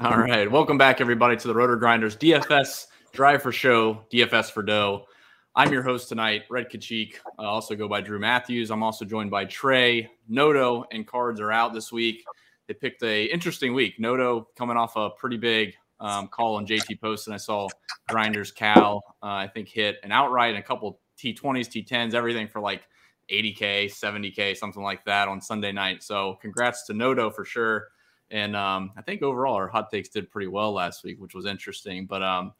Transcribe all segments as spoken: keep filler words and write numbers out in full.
All right. Welcome back, everybody, to the Rotor Grinders D F S Drive for Show, D F S for Dough. I'm your host tonight, Red Kachik. I also go by Drew Matthews. I'm also joined by Trey. Noto and Cards are out this week. They picked a interesting week. Noto coming off a pretty big um, call on J T Poston. I saw Grinders Cal, uh, I think, hit an outright and a couple T twenties, T tens, everything for like eighty K, seventy K, something like that on Sunday night. So congrats to Noto for sure. And um, I think overall our hot takes did pretty well last week, which was interesting. But um,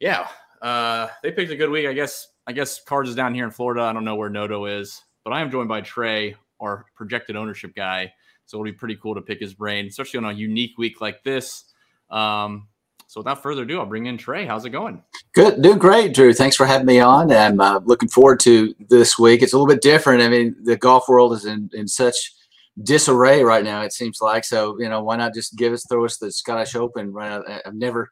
yeah, uh, they picked a good week. I guess I guess Cards is down here in Florida. I don't know where Noto is, but I am joined by Trey, our projected ownership guy. So it'll be pretty cool to pick his brain, especially on a unique week like this. Um, so without further ado, I'll bring in Trey. How's it going? Good. Doing great, Drew. Thanks for having me on. I'm uh, looking forward to this week. It's a little bit different. I mean, the golf world is in, in such – disarray right now, it seems like. So, you know, why not just give us, throw us the Scottish Open? Right? I, I've never,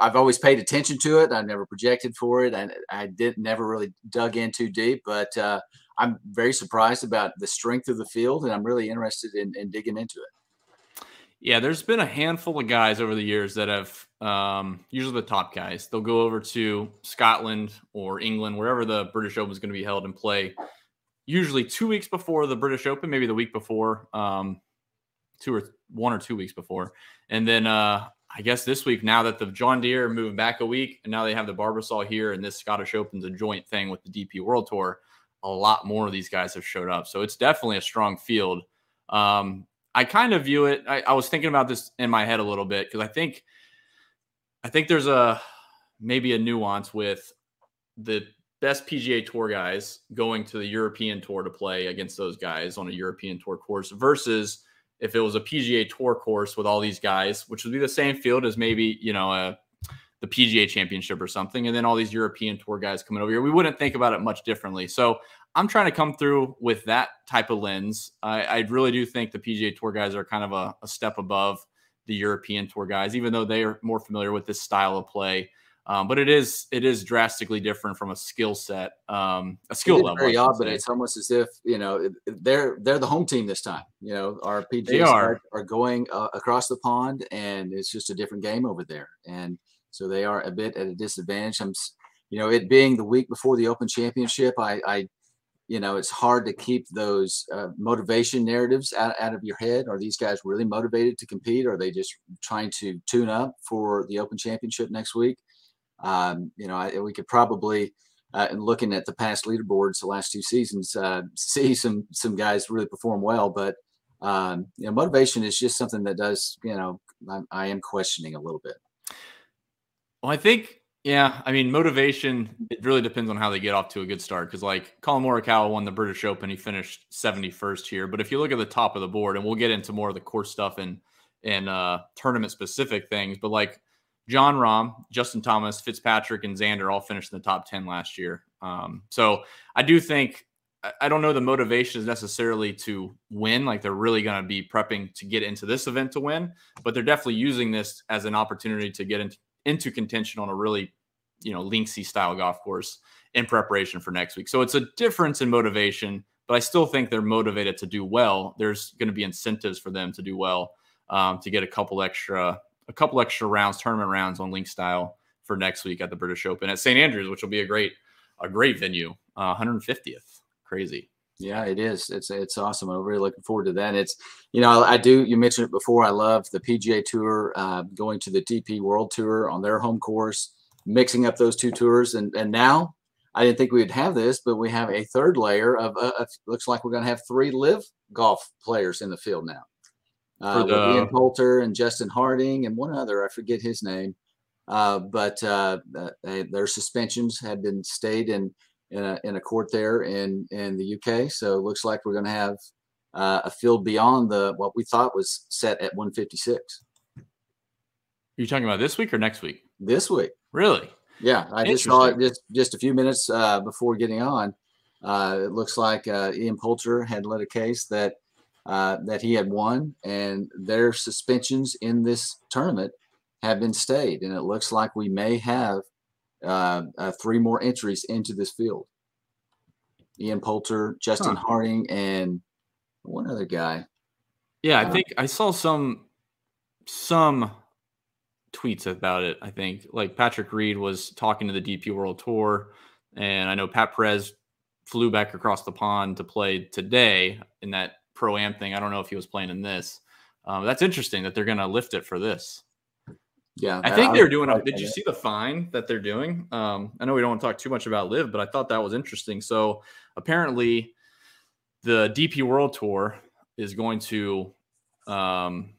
I've always paid attention to it. I've never projected for it. I, I did never really dug in too deep, but uh, I'm very surprised about the strength of the field, and I'm really interested in, in digging into it. Yeah, there's been a handful of guys over the years that have, um, usually the top guys, they'll go over to Scotland or England, wherever the British Open is going to be held, and play usually two weeks before the British Open, maybe the week before, um, two or one or two weeks before. And then uh, I guess this week, now that the John Deere moved back a week and now they have the Barbasol here and this Scottish Open's a joint thing with the D P World Tour, a lot more of these guys have showed up. So it's definitely a strong field. Um, I kind of view it. I, I was thinking about this in my head a little bit because I think, I think there's a, maybe a nuance with the best P G A Tour guys going to the European Tour to play against those guys on a European Tour course versus if it was a P G A Tour course with all these guys, which would be the same field as maybe, you know, uh, the P G A Championship or something. And then all these European Tour guys coming over here, we wouldn't think about it much differently. So I'm trying to come through with that type of lens. I, I really do think the P G A Tour guys are kind of a, a step above the European Tour guys, even though they are more familiar with this style of play. Um, but it is it is drastically different from a skill set, um, a skill level. Very odd, but it's almost as if, you know, they're they're the home team this time. You know, our P G A are. are going uh, across the pond, and it's just a different game over there. And so they are a bit at a disadvantage. I'm, you know, it being the week before the Open Championship, I, I you know, it's hard to keep those uh, motivation narratives out, out of your head. Are these guys really motivated to compete? Or are they just trying to tune up for the Open Championship next week? Um, you know, I, we could probably, uh, and looking at the past leaderboards the last two seasons, uh, see some some guys really perform well. But um, you know, motivation is just something that does, you know, I, I am questioning a little bit. Well, I think, yeah, I mean, motivation, it really depends on how they get off to a good start. Because like Colin Morikawa won the British Open, he finished seventy-first here. But if you look at the top of the board, and we'll get into more of the course stuff and and uh, tournament specific things, but like John Rahm, Justin Thomas, Fitzpatrick, and Xander all finished in the top ten last year. Um, so I do think I don't know the motivation is necessarily to win. Like, they're really going to be prepping to get into this event to win, but they're definitely using this as an opportunity to get into, into contention on a really, you know, linksy style golf course in preparation for next week. So it's a difference in motivation, but I still think they're motivated to do well. There's going to be incentives for them to do well, um, to get a couple extra, a couple extra rounds, tournament rounds on link style for next week at the British Open at Saint Andrews, which will be a great, a great venue, uh, one hundred fiftieth. Crazy. Yeah, it is. It's it's awesome. I'm really looking forward to that. It's, you know, I, I do, you mentioned it before, I love the P G A Tour, uh, going to the D P World Tour on their home course, mixing up those two tours. And, and now, I didn't think we would have this, but we have a third layer of, uh, of looks like we're going to have three live golf players in the field now. Uh, the, with Ian Poulter and Justin Harding and one other, I forget his name. Uh, but uh, they, their suspensions had been stayed in In a, in a court there in in the U K, so it looks like we're going to have uh, a field beyond the what we thought was set at one fifty-six. Are you talking about this week or next week? This week, really? Yeah, I just saw it just just a few minutes uh, before getting on. Uh, it looks like uh, Ian Poulter had led a case that uh, that he had won, and their suspensions in this tournament have been stayed, and it looks like we may have Uh, uh, three more entries into this field. Ian Poulter, Justin huh. Harding, and one other guy. Yeah, I uh, think I saw some some tweets about it, I think. Like, Patrick Reed was talking to the D P World Tour, and I know Pat Perez flew back across the pond to play today in that Pro-Am thing. I don't know if he was playing in this. Um, that's interesting that they're going to lift it for this. Yeah, I think they're doing. Did you see the fine that they're doing? Um, I know we don't want to talk too much about Liv, but I thought that was interesting. So apparently, the D P World Tour is going to um,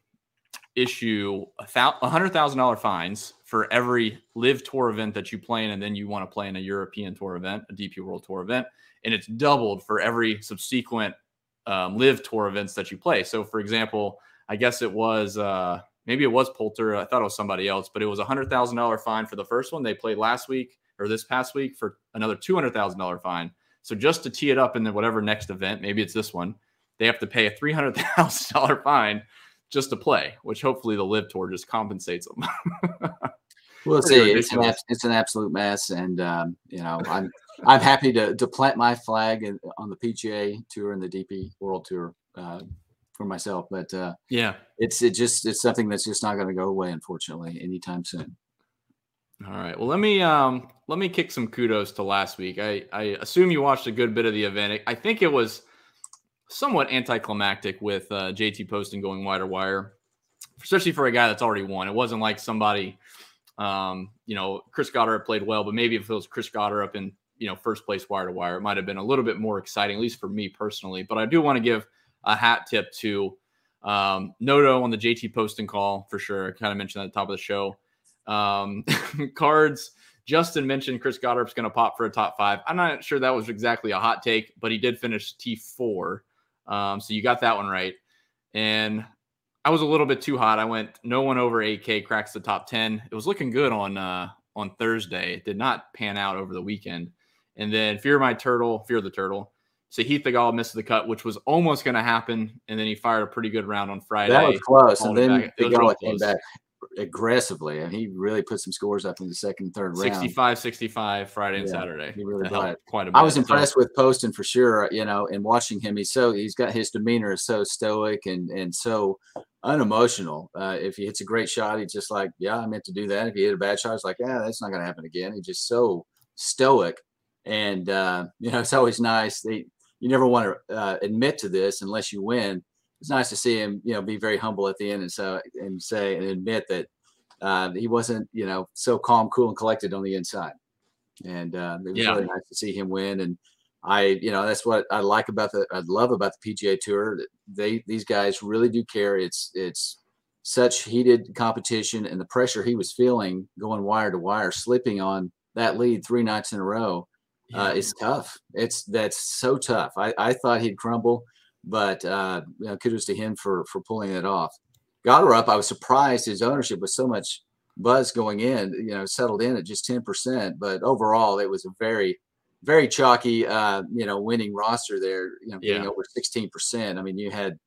issue a hundred thousand dollar fines for every Liv Tour event that you play in, and then you want to play in a European Tour event, a D P World Tour event, and it's doubled for every subsequent um, Liv Tour events that you play. So, for example, I guess it was. Uh, Maybe it was Poulter. I thought it was somebody else, but it was a one hundred thousand dollar fine for the first one. They played last week or this past week for another two hundred thousand dollar fine. So just to tee it up in the whatever next event, maybe it's this one, they have to pay a three hundred thousand dollar fine just to play, which hopefully the Live Tour just compensates them. We'll see. It's an, it's an absolute mess. And, um, you know, I'm I'm happy to, to plant my flag in, on the P G A Tour and the D P World Tour. Uh, for myself, but uh, yeah, it's, it just, it's something that's just not going to go away, unfortunately, anytime soon. All right. Well, let me, um, let me kick some kudos to last week. I, I assume you watched a good bit of the event. I think it was somewhat anticlimactic with uh, J T Poston going wider wire, especially for a guy that's already won. It wasn't like somebody, um, you know, Chris Goddard played well, but maybe if it was Chris Goddard up in, you know, first place wire to wire, it might've been a little bit more exciting, at least for me personally, but I do want to give a hat tip to um, Noto on the J T Poston call for sure. I kind of mentioned that at the top of the show. Um, Cards, Justin mentioned Chris Goddard's going to pop for a top five. I'm not sure that was exactly a hot take, but he did finish T four. Um, so you got that one right. And I was a little bit too hot. I went no one over eight K cracks the top ten. It was looking good on uh, on Thursday. It did not pan out over the weekend. And then Fear My Turtle, Fear the Turtle. So Heath Thagall missed the cut, which was almost going to happen, and then he fired a pretty good round on Friday. That was close, and then Thagall came back aggressively, and he really put some scores up in the second and third round. sixty-five sixty-five Friday and yeah, Saturday. He really brought it. Quite a bit. I was impressed with Poston for sure, you know, and watching him, he's so he's got his demeanor is so stoic and and so unemotional. Uh, if he hits a great shot, he's just like, yeah, I meant to do that. If he hit a bad shot, it's like, yeah, that's not going to happen again. He's just so stoic, and uh, you know, it's always nice. They, You never want to uh, admit to this unless you win. It's nice to see him, you know, be very humble at the end and so and say and admit that uh, he wasn't, you know, so calm, cool, and collected on the inside. And uh, it was yeah. really nice to see him win. And I, you know, that's what I like about the, I love about the P G A Tour. They these guys really do care. It's it's such heated competition, and the pressure he was feeling going wire to wire, slipping on that lead three nights in a row. Yeah. Uh, it's tough. It's that's so tough. I, I thought he'd crumble, but uh, you know, kudos to him for for pulling it off. Goddard up. I was surprised his ownership was so much buzz going in. You know, settled in at just ten percent, but overall it was a very very chalky, uh, you know, winning roster there, you know, being yeah. over sixteen percent. I mean, you had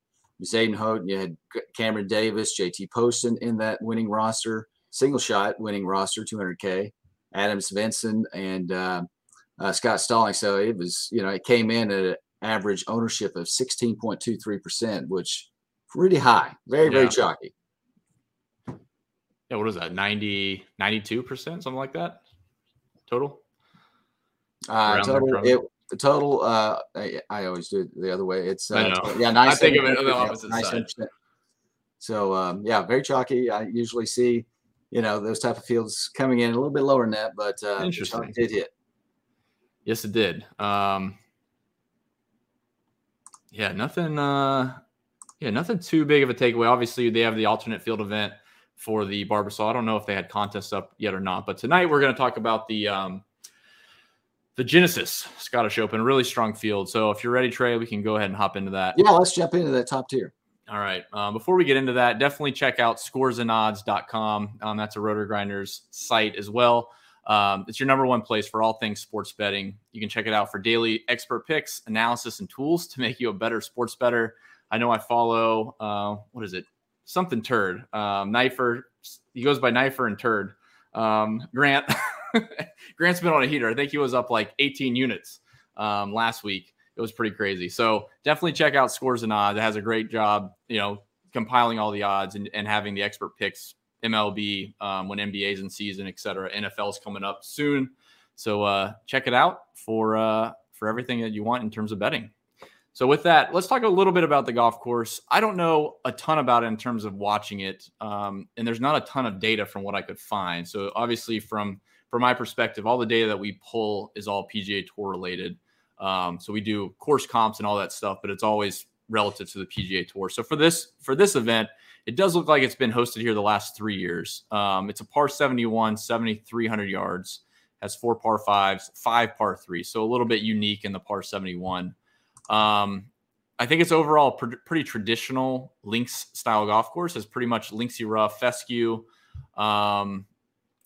Bezuidenhout, you had Cameron Davis, J T Poston in that winning roster, single shot winning roster, two hundred K, Adam Svensson, and uh, uh, Scott Stalling. So it was, you know, it came in at an average ownership of sixteen point two three percent, which pretty high, very, yeah. very chalky. Yeah, what was that, ninety, ninety-two percent, something like that total? Uh, total, it, the total, uh, I, I always do it the other way. It's, uh, I know. yeah, nice. I think of it on the opposite side. So, um, yeah, very chalky. I usually see, you know, those type of fields coming in a little bit lower than that, but, uh, it did hit. Yes, it did. Um, yeah, nothing, uh, yeah, nothing too big of a takeaway. Obviously, they have the alternate field event for the Barbasol. I don't know if they had contests up yet or not, but tonight we're going to talk about the, um, the Genesis Scottish Open, really strong field. So if you're ready, Trey, we can go ahead and hop into that. Yeah, let's jump into that top tier. All right. Um, before we get into that, definitely check out scores and odds dot com. Um, that's a Rotor Grinders site as well. Um, it's your number one place for all things sports betting. You can check it out for daily expert picks, analysis, and tools to make you a better sports better. I know I follow, uh, what is it? Something Turd. Um, Knifer. He goes by Knifer and Turd. Um, Grant. Grant's been on a heater. I think he was up like eighteen units um, last week. It was pretty crazy. So definitely check out Scores and Odds. It has a great job, you know, compiling all the odds and, and having the expert picks, M L B, um, when N B A's in season, et cetera. N F L's coming up soon. So uh, check it out for, uh, for everything that you want in terms of betting. So with that, let's talk a little bit about the golf course. I don't know a ton about it in terms of watching it. Um, and there's not a ton of data from what I could find. So obviously from From my perspective, all the data that we pull is all P G A Tour related. Um, so we do course comps and all that stuff, but it's always relative to the P G A Tour. So for this for this event, it does look like it's been hosted here the last three years. Um, it's a par seventy-one, seventy-three hundred yards, has four par fives, five par threes. So a little bit unique in the par seventy-one. Um, I think it's overall pr pretty traditional links style golf course. It's pretty much linksy rough, fescue. Um,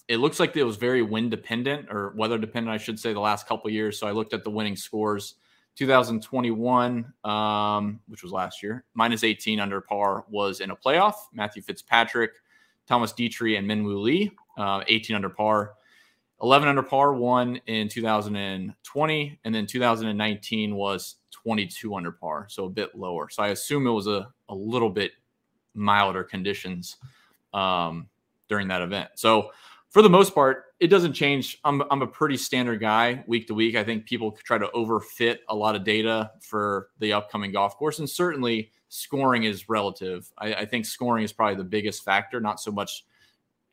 It looks like it was very wind dependent or weather dependent, I should say, the last couple of years. So I looked at the winning scores. two thousand twenty-one, um, which was last year, minus eighteen under par was in a playoff. Matthew Fitzpatrick, Thomas Detry, and Minwoo Lee, uh, eighteen under par. eleven under par won in two thousand twenty, and then two thousand nineteen was twenty-two under par, so a bit lower. So I assume it was a, a little bit milder conditions um, during that event. So for the most part, it doesn't change. I'm, I'm a pretty standard guy week to week. I think people try to overfit a lot of data for the upcoming golf course. And certainly scoring is relative. I, I think scoring is probably the biggest factor, not so much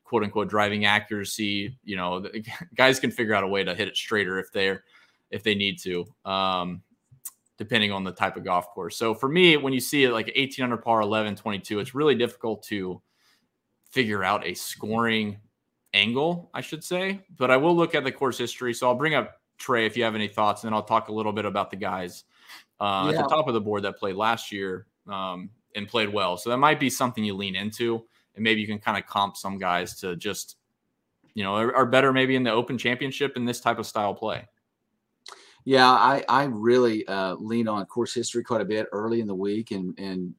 quote unquote driving accuracy. You know, the guys can figure out a way to hit it straighter if they're, if they need to, um, depending on the type of golf course. So for me, when you see it like eighteen under par, eleven, twenty-two, it's really difficult to figure out a scoring angle, I should say, but I will look at the course history. So I'll bring up Trey if you have any thoughts, and then I'll talk a little bit about the guys uh, yeah. at the top of the board that played last year um, and played well. So that might be something you lean into, and maybe you can kind of comp some guys to just, you know, are, are better maybe in the Open Championship in this type of style play. Yeah, I, I really uh, lean on course history quite a bit early in the week and, and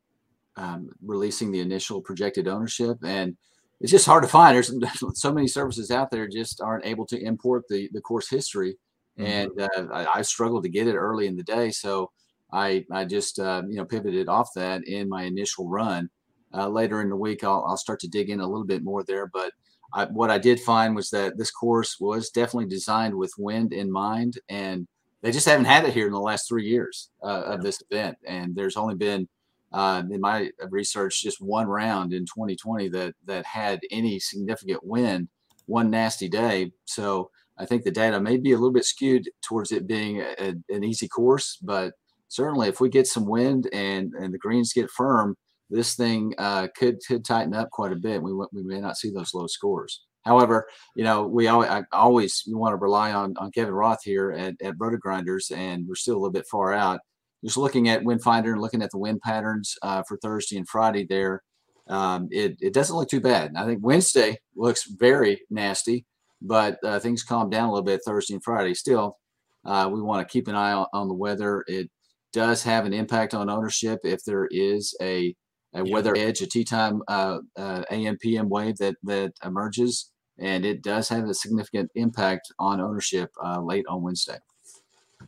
um, releasing the initial projected ownership, and it's just hard to find. There's so many services out there just aren't able to import the, the course history. And uh, I, I struggled to get it early in the day. So I, I just, uh, you know, pivoted off that in my initial run. Uh, later in the week, I'll, I'll start to dig in a little bit more there. But I, what I did find was that this course was definitely designed with wind in mind. And they just haven't had it here in the last three years uh, of this event. And there's only been, Uh, in my research, just one round in twenty twenty that that had any significant wind, one nasty day. So I think the data may be a little bit skewed towards it being a, an easy course, but certainly if we get some wind and and the greens get firm, this thing uh, could could tighten up quite a bit. We we may not see those low scores. However, you know, we always, I always want to rely on on Kevin Roth here at at Rotor Grinders, and we're still a little bit far out. Just looking at Wind Finder and looking at the wind patterns uh, for Thursday and Friday there, um, it, it doesn't look too bad. I think Wednesday looks very nasty, but uh, things calm down a little bit Thursday and Friday. Still, Uh, we want to keep an eye on, on the weather. It does have an impact on ownership if there is a, a yeah. weather edge, a tee time uh, uh, A M P M wave that, that emerges, and it does have a significant impact on ownership uh, late on Wednesday.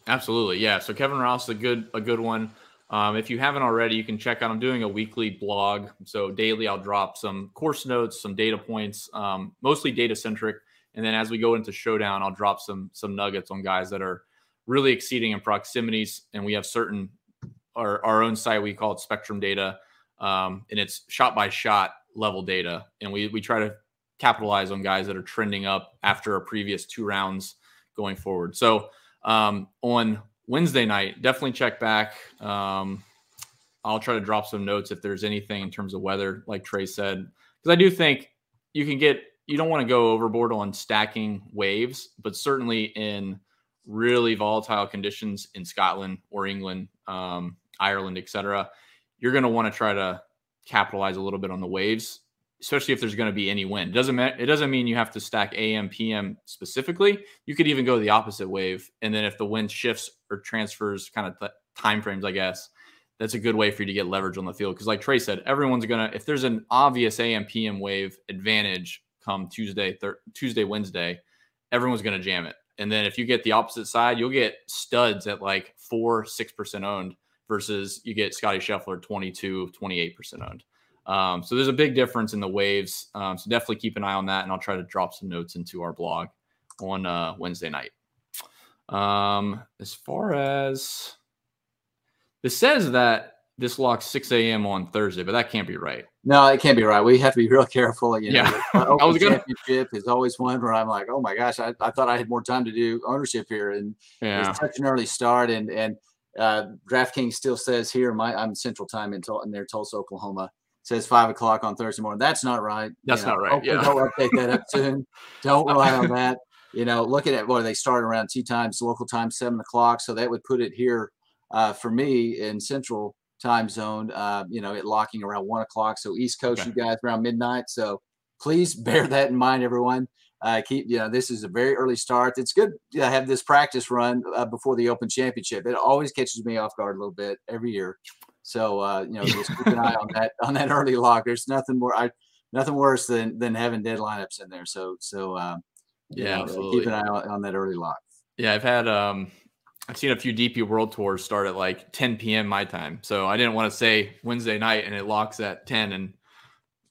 Absolutely, yeah. So Kevin Ross is a good, a good one. Um, if you haven't already, you can check out. I'm doing a weekly blog, so daily I'll drop some course notes, some data points, um, mostly data centric. And then as we go into Showdown, I'll drop some some nuggets on guys that are really exceeding in proximities. And we have certain our, our own site, we call it Spectrum Data, um, and it's shot by shot level data. And we we try to capitalize on guys that are trending up after a previous two rounds going forward. So um, on Wednesday night, definitely check back. Um, I'll try to drop some notes if there's anything in terms of weather, like Trey said, because I do think you can get, you don't want to go overboard on stacking waves, but certainly in really volatile conditions in Scotland or England, um, Ireland, et cetera, you're going to want to try to capitalize a little bit on the waves, especially if there's going to be any wind. It doesn't ma- it doesn't mean you have to stack A M, P M specifically. You could even go the opposite wave. And then if the wind shifts or transfers kind of th- timeframes, I guess, that's a good way for you to get leverage on the field. Because like Trey said, everyone's going to, if there's an obvious A M, P M wave advantage come Tuesday, thir- Tuesday, Wednesday, everyone's going to jam it. And then if you get the opposite side, you'll get studs at like four, six percent owned versus you get Scottie Scheffler twenty-two, twenty-eight percent owned. Um, so there's a big difference in the waves. Um, so definitely keep an eye on that. And I'll try to drop some notes into our blog on uh, Wednesday night. Um, as far as this says that this locks six A M on Thursday, but that can't be right. No, it can't be right. We have to be real careful. You know, yeah. I was gonna... Championship is always one where I'm like, oh my gosh, I, I thought I had more time to do ownership here. And yeah. It's such an early start. And, and, uh, DraftKings still says here, my I'm central time in, Tul- in their Tulsa, Oklahoma. Says five o'clock on Thursday morning. That's not right. That's you know, not right. Yeah. Don't update that up soon. Don't rely on that. You know, looking at what well, they start around tea times, local time, seven o'clock. So that would put it here uh, for me in central time zone, uh, you know, it locking around one o'clock. So East Coast, okay. You guys around midnight. So please bear that in mind, everyone. Uh, keep, you know, this is a very early start. It's good to have this practice run uh, before the Open Championship. It always catches me off guard a little bit every year. So, uh, you know, just keep an eye on that, on that early lock. There's nothing more, I, nothing worse than, than having dead lineups in there. So, so, um, yeah, you know, keep an eye on, on that early lock. Yeah. I've had, um, I've seen a few D P World Tours start at like ten P M my time. So I didn't want to say Wednesday night and it locks at ten and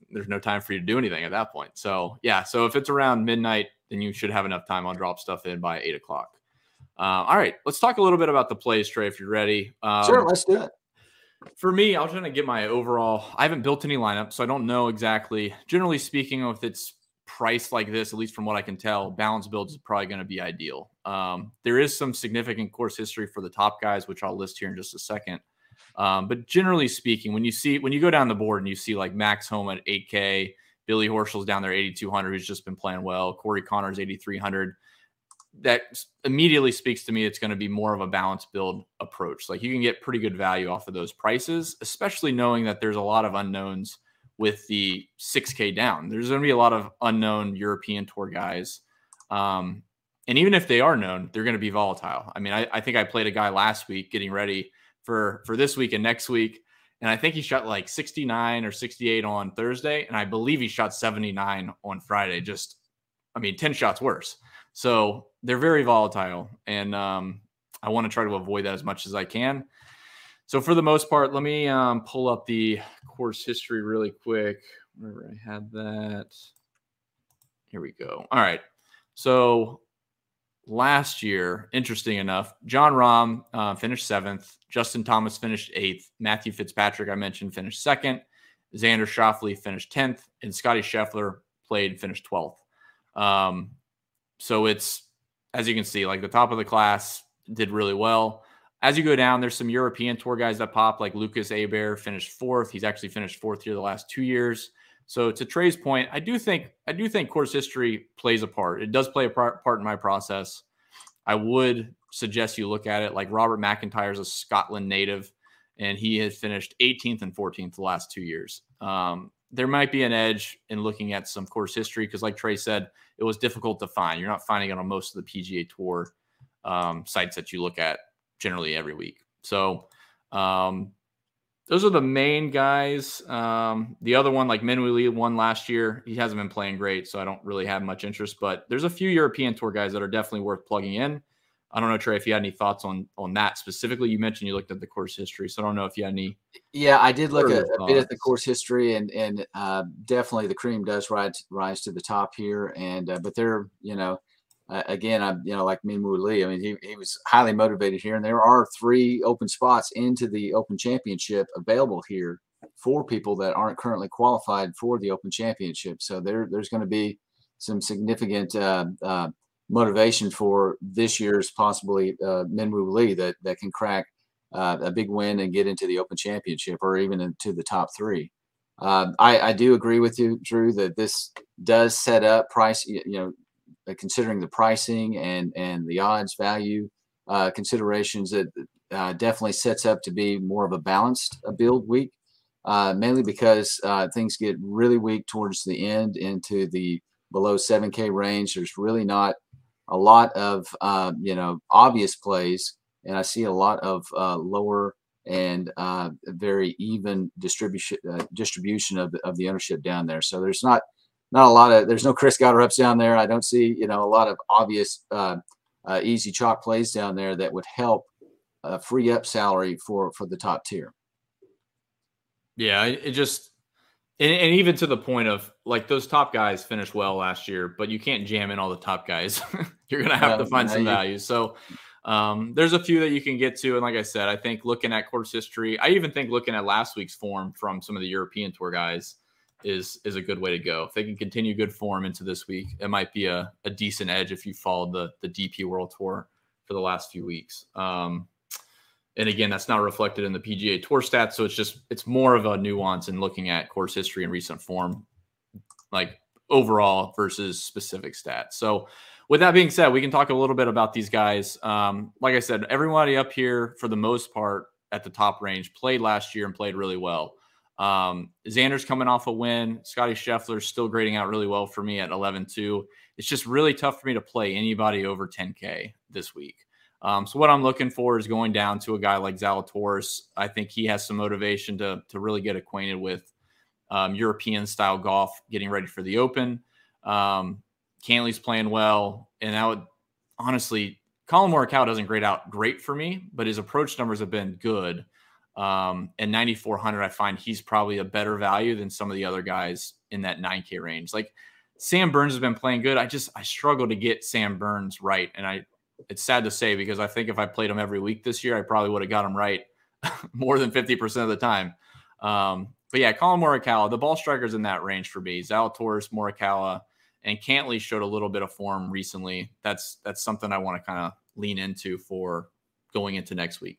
there's no time for you to do anything at that point. So, yeah. So if it's around midnight, then you should have enough time. I'll drop stuff in by eight o'clock. Uh, all right. Let's talk a little bit about the plays, Trey, if you're ready. Um, sure. Let's do it. For me, I was trying to get my overall. I haven't built any lineup, so I don't know exactly. Generally speaking, if it's priced like this, at least from what I can tell, balance builds is probably going to be ideal. Um, there is some significant course history for the top guys, which I'll list here in just a second. Um, but generally speaking, when you see when you go down the board and you see like Max Homa at eight K, Billy Horschel's down there eighty-two hundred, who's just been playing well, Corey Connors eighty-three hundred. That immediately speaks to me it's going to be more of a balanced build approach. Like you can get pretty good value off of those prices, especially knowing that there's a lot of unknowns with the six K down. There's going to be a lot of unknown European Tour guys. Um, and even if they are known, they're going to be volatile. I mean, I, I think I played a guy last week getting ready for, for this week and next week. And I think he shot like sixty-nine or sixty-eight on Thursday. And I believe he shot seventy-nine on Friday. Just, I mean, ten shots worse. So they're very volatile, and um, I want to try to avoid that as much as I can. So for the most part, let me um, pull up the course history really quick. Wherever I had that. Here we go. All right. So last year, interesting enough, John Rahm uh, finished seventh. Justin Thomas finished eighth. Matthew Fitzpatrick, I mentioned, finished second. Xander Schauffele finished tenth. And Scottie Scheffler played, finished twelfth. Um, so it's, as you can see, like the top of the class did really well. As you go down, there's some European Tour guys that pop, like Lucas Herbert finished fourth. He's actually finished fourth here the last two years. So to Trey's point, I do think I do think course history plays a part. It does play a part in my process. I would suggest you look at it. Like Robert MacIntyre is a Scotland native, and he has finished eighteenth and fourteenth the last two years. Um, there might be an edge in looking at some course history because, like Trey said, it was difficult to find. You're not finding it on most of the P G A Tour um, sites that you look at generally every week. So um, those are the main guys. Um, the other one, like Minwoo Lee won last year. He hasn't been playing great, so I don't really have much interest. But there's a few European Tour guys that are definitely worth plugging in. I don't know, Trey, if you had any thoughts on on that specifically. You mentioned you looked at the course history, so I don't know if you had any. Yeah, I did look a, a bit at the course history, and and uh, definitely the cream does rise rise to the top here. And uh, but they're, you know, uh, again, I'm you know like Minwoo Lee. I mean, he he was highly motivated here, and there are three open spots into the Open Championship available here for people that aren't currently qualified for the Open Championship. So there there's going to be some significant. Uh, uh, motivation for this year's possibly uh, Minwoo Lee that, that can crack uh, a big win and get into the Open Championship or even into the top three. Uh, I, I do agree with you, Drew, that this does set up price, you know, considering the pricing and, and the odds value uh, considerations, that uh, definitely sets up to be more of a balanced build week, uh, mainly because uh, things get really weak towards the end into the below seven K range. There's really not a lot of, uh, you know, obvious plays, and I see a lot of uh, lower and uh, very even distribution uh, distribution of, of the ownership down there. So there's not not a lot of, there's no Chris Goddard ups down there. I don't see, you know, a lot of obvious uh, uh, easy chalk plays down there that would help uh, free up salary for, for the top tier. Yeah, it just... And, and even to the point of, like, those top guys finished well last year, but you can't jam in all the top guys. You're going to have no, to find no, some you... value. So um, there's a few that you can get to. And like I said, I think looking at course history, I even think looking at last week's form from some of the European Tour guys is is a good way to go. If they can continue good form into this week, it might be a, a decent edge if you followed the, the D P World Tour for the last few weeks. Um And again, that's not reflected in the P G A Tour stats. So it's just, it's more of a nuance in looking at course history and recent form, like overall versus specific stats. So with that being said, we can talk a little bit about these guys. Um, like I said, everybody up here for the most part at the top range played last year and played really well. Um, Xander's coming off a win. Scottie Scheffler's still grading out really well for me at eleven two. It's just really tough for me to play anybody over ten K this week. Um, so what I'm looking for is going down to a guy like Zalatoris. I think he has some motivation to, to really get acquainted with um, European-style golf, getting ready for the Open. Um, Cantley's playing well. And I would, honestly, Colin Morikawa doesn't grade out great for me, but his approach numbers have been good. Um, and ninety-four hundred, I find he's probably a better value than some of the other guys in that nine K range. Like, Sam Burns has been playing good. I just, I struggle to get Sam Burns right, and I... It's sad to say, because I think if I played him every week this year, I probably would have got him right more than fifty percent of the time. Um, but yeah, Colin Morikawa, the ball strikers in that range for me, Zalatoris, Morikawa, and Cantley showed a little bit of form recently. That's, that's something I want to kind of lean into for going into next week.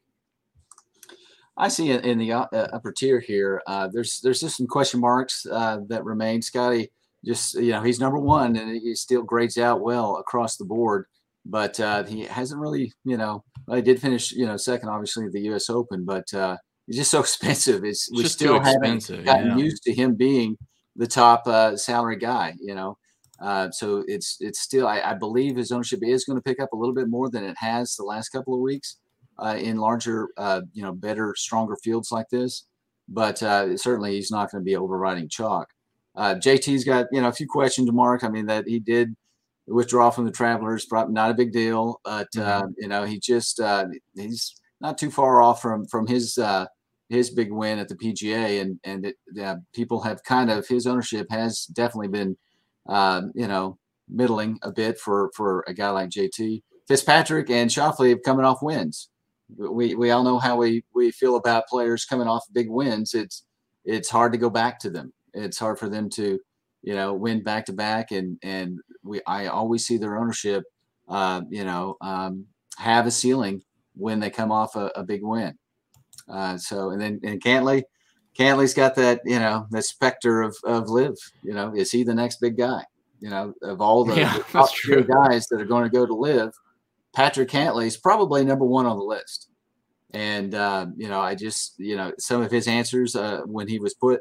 I see it in the upper tier here. Uh, there's, there's just some question marks uh, that remain. Scotty, just, you know, he's number one and he still grades out well across the board. But uh, he hasn't really, you know, I did finish, you know, second, obviously, at the U S Open, but uh, it's just so expensive. It's, it's we still haven't gotten yeah. used to him being the top uh, salary guy, you know. Uh, so it's it's still, I, I believe his ownership is going to pick up a little bit more than it has the last couple of weeks uh, in larger, uh, you know, better, stronger fields like this. But uh, certainly he's not going to be overriding chalk. Uh, J T's got, you know, a few questions to mark. I mean, that he did. Withdraw from the Travelers, probably not a big deal, but uh, you know, he just uh, he's not too far off from from his uh, his big win at the P G A, and and it, uh, people have kind of his ownership has definitely been uh, you know middling a bit for for a guy like J T. Fitzpatrick and Schauffele have coming off wins. We we all know how we we feel about players coming off big wins. It's it's hard to go back to them. It's hard for them to. You know, win back to back, and and we I always see their ownership, uh, you know, um, have a ceiling when they come off a, a big win. Uh, so and then and Cantley, Cantley's got that you know that specter of of L I V. You know, is he the next big guy? You know, of all the, yeah, the top three guys that are going to go to L I V, Patrick Cantley is probably number one on the list. And uh, you know, I just you know some of his answers uh, when he was put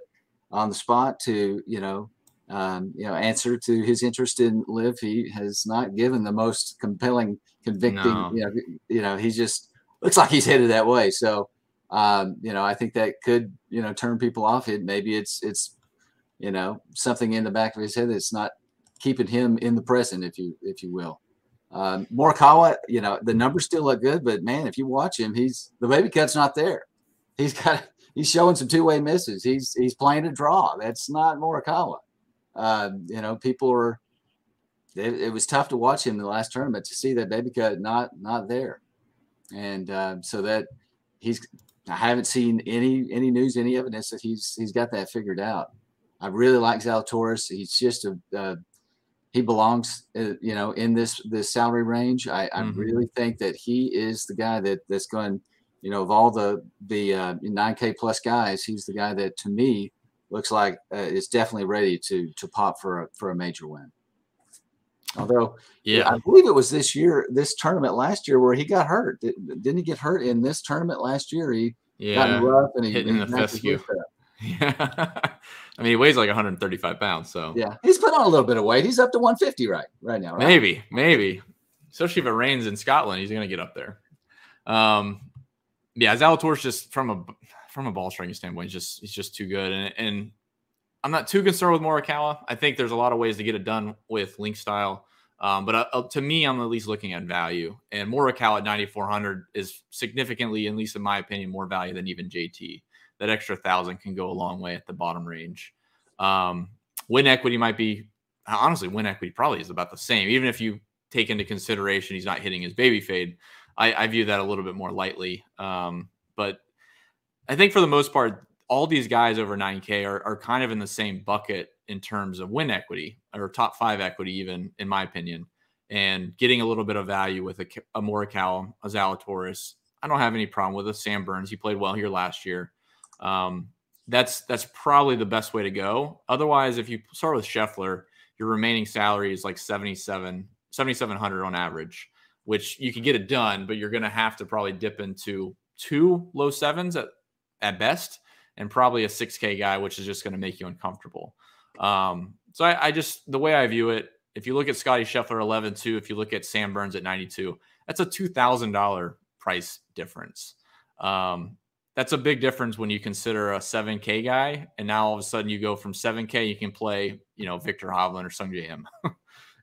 on the spot to you know. um, you know, answer to his interest in L I V. He has not given the most compelling, convicting, no. you know, you know, he just looks like he's headed that way. So, um, you know, I think that could, you know, turn people off. It maybe it's, it's, you know, something in the back of his head that's not keeping him in the present, if you, if you will. Um, Morikawa, you know, the numbers still look good, but man, if you watch him, he's the baby cut's not there. He's got, he's showing some two way misses. He's, he's playing a draw. That's not Morikawa. Um, you know, people are, it, it was tough to watch him in the last tournament to see that baby cut not, not there. And, um, so that he's, I haven't seen any, any news, any evidence that he's, he's got that figured out. I really like Zalatoris. He's just a, uh, he belongs, uh, you know, in this, this salary range. I, I mm-hmm. really think that he is the guy that that's going, you know, of all the, the uh, nine K plus guys, he's the guy that to me looks like uh, is definitely ready to, to pop for a, for a major win. Although, yeah, I believe it was this year, this tournament last year where he got hurt. Didn't he get hurt in this tournament last year? He yeah. got in rough and he hit in the fescue. Yeah. I mean, he weighs like one hundred thirty-five pounds. So yeah, he's put on a little bit of weight. He's up to one fifty right right now. Right? Maybe, maybe. Especially if it rains in Scotland, he's going to get up there. Um, yeah, Zalatoris just from a from a ball striking standpoint, he's just he's just too good. And and I'm not too concerned with Morikawa. I think there's a lot of ways to get it done with link style. Um, but uh, to me, I'm at least looking at value. And Morikawa at ninety-four hundred is significantly, at least in my opinion, more value than even J T. That extra thousand can go a long way at the bottom range. Um, win equity might be, honestly, win equity probably is about the same. Even if you take into consideration he's not hitting his baby fade, I, I view that a little bit more lightly. Um, but I think for the most part, all these guys over nine K are, are kind of in the same bucket in terms of win equity or top five equity, even in my opinion, and getting a little bit of value with a, a Morikawa, a Zalatoris. I don't have any problem with a Sam Burns. He played well here last year. Um, that's, that's probably the best way to go. Otherwise, if you start with Scheffler, your remaining salary is like seventy-seven, seventy-seven hundred on average, which you can get it done, but you're going to have to probably dip into two low sevens at, at best, and probably a six K guy, which is just going to make you uncomfortable. Um, so I, I just, the way I view it, if you look at Scottie Scheffler eleven two, if you look at Sam Burns at ninety-two, that's a two thousand dollar price difference. Um, That's a big difference when you consider a seven K guy. And now all of a sudden you go from seven K, you can play, you know, Victor Hovland or Sung J M.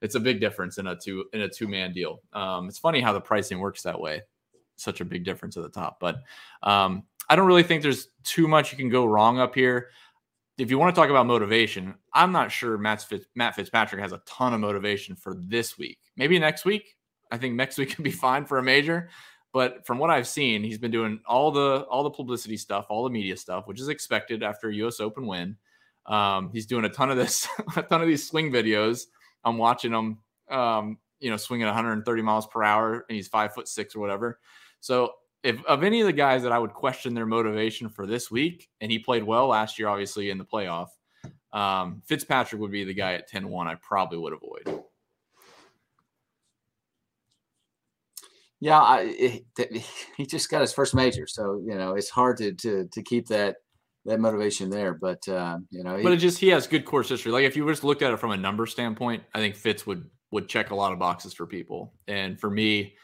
It's a big difference in a two, in a two man deal. Um, it's funny how the pricing works that way. Such a big difference at the top, but um, I don't really think there's too much you can go wrong up here. If you want to talk about motivation, I'm not sure Matt, Fitz, Matt Fitzpatrick has a ton of motivation for this week. Maybe next week. I think next week could be fine for a major. But from what I've seen, he's been doing all the all the publicity stuff, all the media stuff, which is expected after a U S Open win. Um, he's doing a ton of this, a ton of these swing videos. I'm watching him, um, you know, swinging one hundred thirty miles per hour, and he's five foot six or whatever. So, if of any of the guys that I would question their motivation for this week, and he played well last year, obviously in the playoff, um, Fitzpatrick would be the guy at ten one I probably would avoid. Yeah, I, it, it, he just got his first major, so you know it's hard to to, to keep that that motivation there. But uh, you know, he, but it just he has good course history. Like if you just looked at it from a number standpoint, I think Fitz would would check a lot of boxes for people. And for me,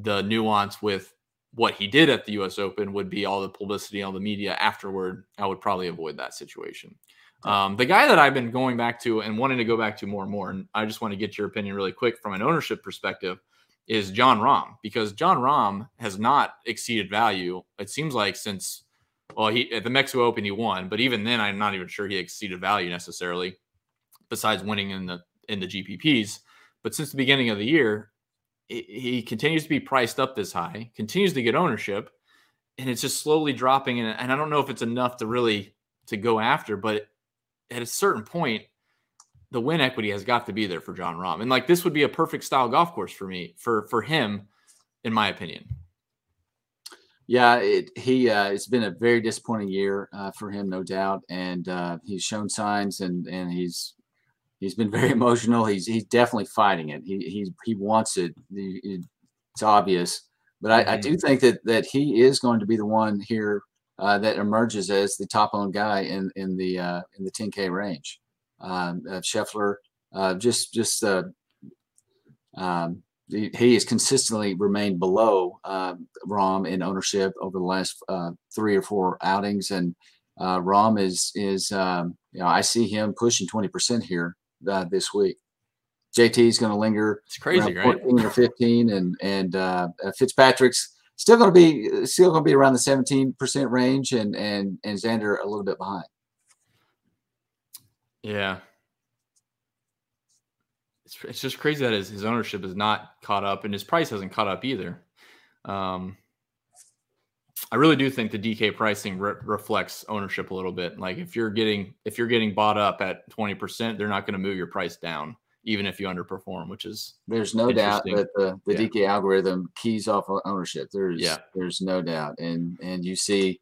the nuance with what he did at the U S Open would be all the publicity, all the media afterward. I would probably avoid that situation. Um, the guy that I've been going back to and wanting to go back to more and more, and I just want to get your opinion really quick from an ownership perspective, is John Rahm, because John Rahm has not exceeded value. It seems like since, well, he at the Mexico Open, he won, but even then, I'm not even sure he exceeded value necessarily besides winning in the, in the G P Ps. But since the beginning of the year, it, he continues to be priced up this high, continues to get ownership, and it's just slowly dropping. And, and I don't know if it's enough to really, to go after, but at a certain point, the win equity has got to be there for John Rahm. And like, this would be a perfect style golf course for me, for, for him, in my opinion. Yeah. It, he, uh, it's been a very disappointing year uh, for him, no doubt. And uh, he's shown signs and, and he's, he's been very emotional. He's, he's definitely fighting it. He, he, he wants it. It's obvious, but I, mm-hmm. I do think that, that he is going to be the one here uh, that emerges as the top owned guy in, in the, uh, in the ten K range. um, uh, Scheffler. Uh, just just uh, um, he, he has consistently remained below uh, Rahm in ownership over the last uh, three or four outings, and uh, Rahm is is um, you know, I see him pushing twenty percent here uh, this week. J T is going to linger. It's crazy, right? fourteen or fifteen, and and uh, Fitzpatrick's still going to be still going to be around the seventeen percent range, and and and Xander a little bit behind. Yeah, it's it's just crazy that his, his ownership is not caught up, and his price hasn't caught up either. Um, I really do think the D K pricing re reflects ownership a little bit. Like if you're getting if you're getting bought up at twenty percent, they're not going to move your price down, even if you underperform, which is there's no doubt that the, the yeah. D K algorithm keys off of ownership. There's yeah. there's no doubt, and and you see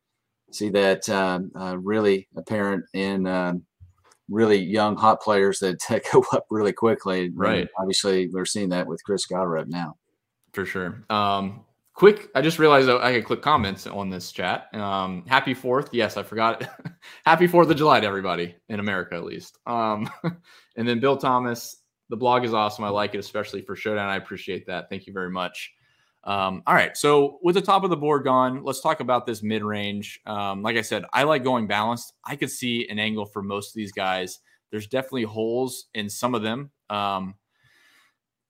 see that um, uh, really apparent in um, really young hot players that go up really quickly. Right. And obviously, we're seeing that with Chris Goddard now, for sure. Um, quick, I just realized I could click comments on this chat. Um, happy Fourth, yes, I forgot. Happy Fourth of July to everybody in America, at least. Um, and then Bill Thomas. The blog is awesome. I like it, especially for Showdown. I appreciate that. Thank you very much. Um, all right. So with the top of the board gone, let's talk about this mid-range. Um, like I said, I like going balanced. I could see an angle for most of these guys. There's definitely holes in some of them. Um,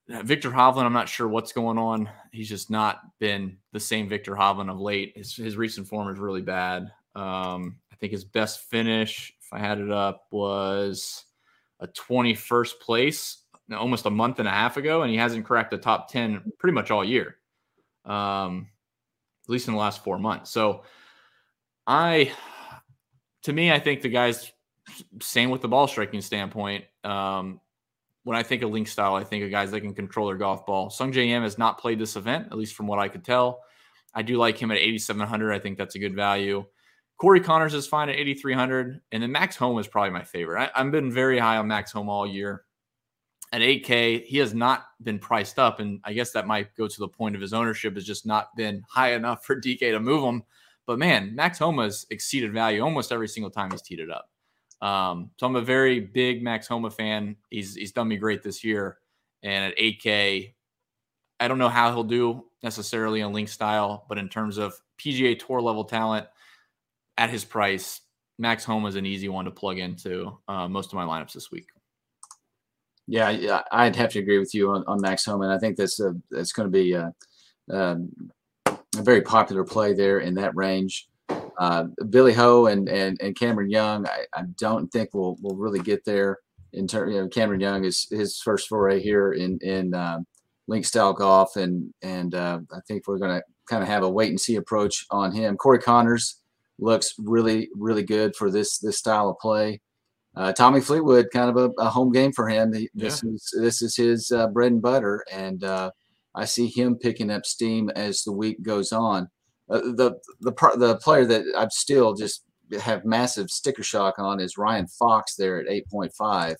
Victor Hovland, I'm not sure what's going on. He's just not been the same Victor Hovland of late. His, his recent form is really bad. Um, I think his best finish, if I had it up, was a twenty-first place almost a month and a half ago, and he hasn't cracked the top ten pretty much all year, um, at least in the last four months. So I, to me, I think the guys, same with the ball striking standpoint. Um, when I think of link style, I think of guys that can control their golf ball. Sung J M has not played this event, at least from what I could tell. I do like him at eighty-seven hundred. I think that's a good value. Corey Connors is fine at eighty-three hundred. And then Max Homa is probably my favorite. I, I've been very high on Max Homa all year. At eight K, he has not been priced up, and I guess that might go to the point of his ownership has just not been high enough for D K to move him. But man, Max Homa's exceeded value almost every single time he's teed it up. Um, so I'm a very big Max Homa fan. He's he's done me great this year, and at eight K, I don't know how he'll do necessarily in link style, but in terms of P G A Tour level talent at his price, Max Homa is an easy one to plug into uh, most of my lineups this week. Yeah, yeah, I'd have to agree with you on, on Max Homa. And I think that's, a, that's going to be a, a, a very popular play there in that range. Uh, Billy Ho and, and, and Cameron Young, I, I don't think we'll, we'll really get there. In ter you know, Cameron Young is his first foray here in, in um, link-style golf, and, and uh, I think we're going to kind of have a wait-and-see approach on him. Corey Connors looks really, really good for this, this style of play. Uh, Tommy Fleetwood, kind of a, a home game for him. He, yeah. This is this is his uh, bread and butter, and uh, I see him picking up steam as the week goes on. Uh, the the the player that I'm still just have massive sticker shock on is Ryan Fox there at eight point five.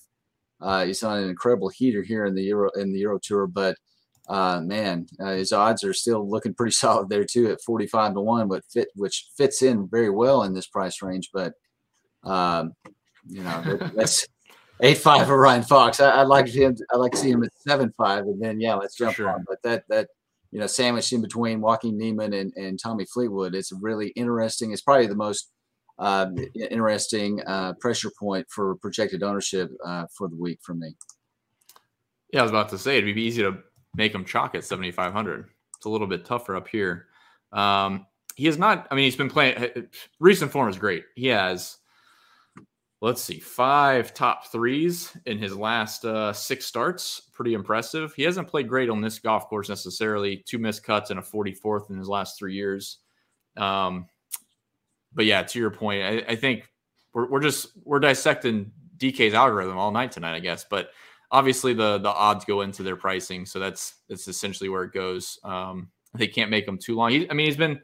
Uh, he's on an incredible heater here in the Euro in the Euro Tour, but uh, man, uh, his odds are still looking pretty solid there too at forty-five to one, but fit which fits in very well in this price range, but. Um, You know, that's eight five of Ryan Fox. I, I'd like to see him. I like to see him at seven five, and then yeah, let's jump sure. on. But that that you know, sandwiched in between Joaquin Niemann and and Tommy Fleetwood, it's really interesting. It's probably the most uh, interesting uh, pressure point for projected ownership uh, for the week for me. Yeah, I was about to say it'd be easy to make him chalk at seventy five hundred. It's a little bit tougher up here. Um, he has not. I mean, he's been playing. Recent form is great. He has. Let's see, five top threes in his last uh, six starts. Pretty impressive. He hasn't played great on this golf course necessarily. Two missed cuts and a forty-fourth in his last three years. Um, but yeah, to your point, I, I think we're, we're just we're dissecting D K's algorithm all night tonight, I guess. But obviously the the odds go into their pricing, so that's that's essentially where it goes. Um, they can't make him too long. He, I mean, he's been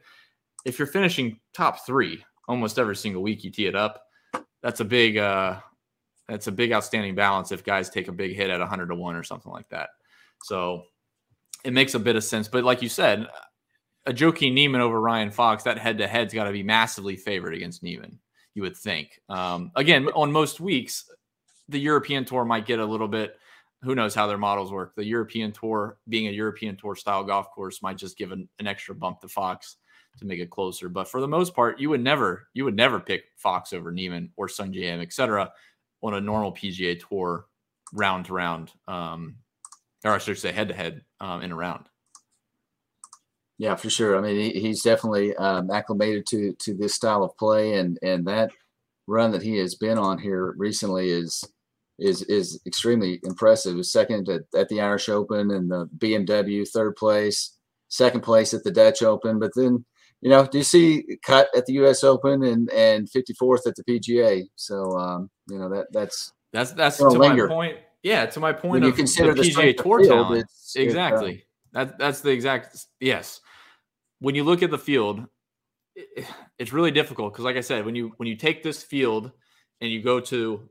if you're finishing top three almost every single week, you tee it up. That's a big, uh, that's a big outstanding balance if guys take a big hit at a hundred to one or something like that. So it makes a bit of sense. But like you said, a Joaquin Niemann over Ryan Fox, that head-to-head's got to be massively favored against Niemann, you would think. Um, again, on most weeks, the European Tour might get a little bit, who knows how their models work. The European Tour, being a European Tour style golf course, might just give an, an extra bump to Fox to make it closer. But for the most part, you would never, you would never pick Fox over Niemann or Sung Ji Nam, et cetera, on a normal P G A Tour round to round, um, or I should say head to head um, in a round. Yeah, for sure. I mean, he, he's definitely um, acclimated to to this style of play, and and that run that he has been on here recently is is is extremely impressive. He was second at, at the Irish Open and the B M W, third place, second place at the Dutch Open. But then, you know, do you see cut at the U S Open and and fifty-fourth at the P G A? So um, you know that that's that's that's to linger. my point. Yeah, to my point. When of you consider the P G A Tour field, talent, it's, exactly. It's, uh, That, that's the exact – yes. When you look at the field, it, it's really difficult because, like I said, when you when you take this field and you go to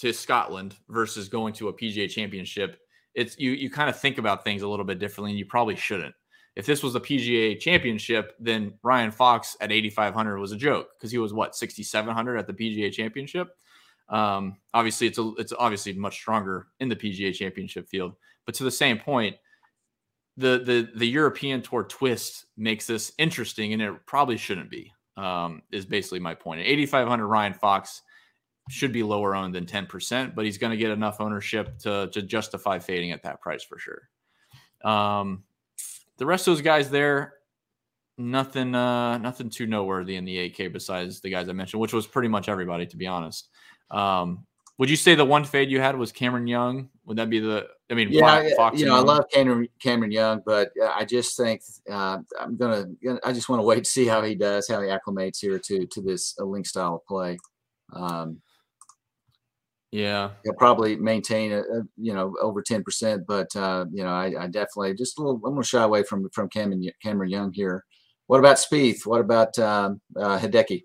to Scotland versus going to a P G A Championship, it's you you kind of think about things a little bit differently, and you probably shouldn't. If this was a P G A Championship, then Ryan Fox at eighty-five hundred was a joke because he was, what, sixty-seven hundred at the P G A Championship? Um, obviously, it's a, it's obviously much stronger in the P G A Championship field. But to the same point, The, the the European Tour twist makes this interesting, and it probably shouldn't be, um, is basically my point. At eighty-five hundred, Ryan Fox should be lower owned than ten percent, but he's going to get enough ownership to, to justify fading at that price for sure. Um, the rest of those guys there, nothing uh, nothing too noteworthy in the eight K besides the guys I mentioned, which was pretty much everybody, to be honest. Um Would you say the one fade you had was Cameron Young? Would that be the? I mean, yeah, Fox, you know, I love Cameron Cameron Young, but I just think uh, I'm gonna. I just want to wait to see how he does, how he acclimates here to to this uh, link style of play. Um, yeah, he'll probably maintain a, a, you know over ten percent, but uh, you know, I, I definitely just a little. I'm gonna shy away from from Cameron Cameron Young here. What about Spieth? What about um, uh, Hideki?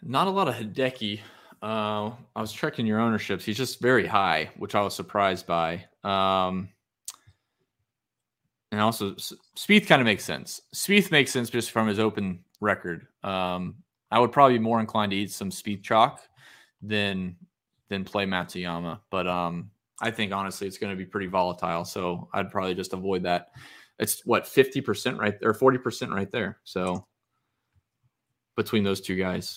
Not a lot of Hideki. Uh, I was checking your ownerships. He's just very high, which I was surprised by. Um, and also, Spieth kind of makes sense. Spieth makes sense just from his open record. Um, I would probably be more inclined to eat some Spieth chalk than than play Matsuyama. But um, I think, honestly, it's going to be pretty volatile. So I'd probably just avoid that. It's, what, fifty percent right there, or forty percent right there. So between those two guys.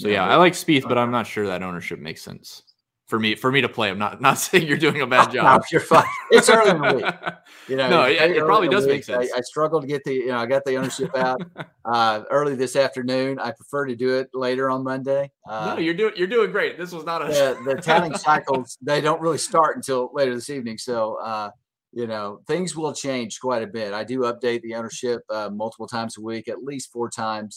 So yeah, I like Spieth, but I'm not sure that ownership makes sense for me. For me to play, I'm not not saying you're doing a bad job. No, you're fine. It's early in the week. You know, no, it, it probably does make sense. I, I struggled to get the, you know, I got the ownership out uh, early this afternoon. I prefer to do it later on Monday. Uh, no, you're doing you're doing great. This was not a the, the tallying cycles. They don't really start until later this evening. So uh, you know, things will change quite a bit. I do update the ownership uh, multiple times a week, at least four times.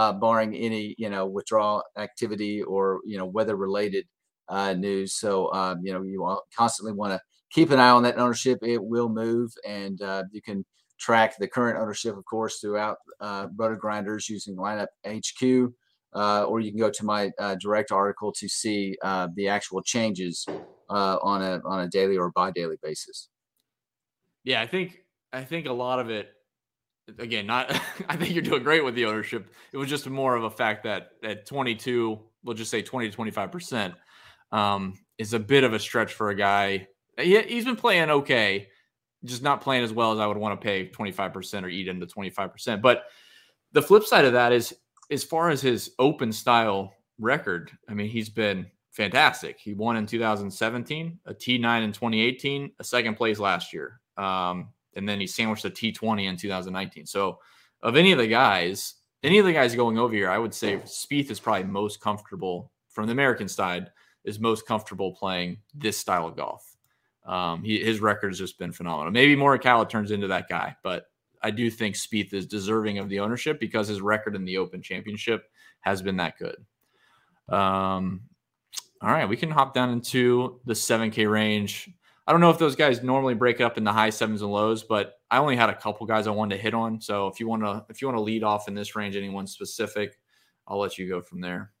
Uh, barring any, you know, withdrawal activity or, you know, weather related uh, news. So, um, you know, you constantly want to keep an eye on that ownership. It will move, and uh, you can track the current ownership, of course, throughout uh, Rotor Grinders using Lineup H Q, uh, or you can go to my uh, direct article to see uh, the actual changes uh, on a on a daily or bi-daily basis. Yeah, I think I think a lot of it. Again, not. I think you're doing great with the ownership. It was just more of a fact that at twenty-two, we'll just say twenty to twenty-five percent, um, is a bit of a stretch for a guy. He, he's been playing okay, just not playing as well as I would want to pay twenty-five percent or eat into twenty-five percent. But the flip side of that is, as far as his open style record, I mean, he's been fantastic. He won in two thousand seventeen, a T nine in twenty eighteen, a second place last year. Um, And then he sandwiched a T twenty in two thousand nineteen. So of any of the guys, any of the guys going over here, I would say Spieth is probably most comfortable, from the American side, is most comfortable playing this style of golf. Um, he, his record has just been phenomenal. Maybe Morikawa turns into that guy, but I do think Spieth is deserving of the ownership because his record in the Open Championship has been that good. Um, all right, we can hop down into the seven K range. I don't know if those guys normally break it up in the high sevens and lows, but I only had a couple guys I wanted to hit on. So if you want to, if you want to lead off in this range, anyone specific, I'll let you go from there.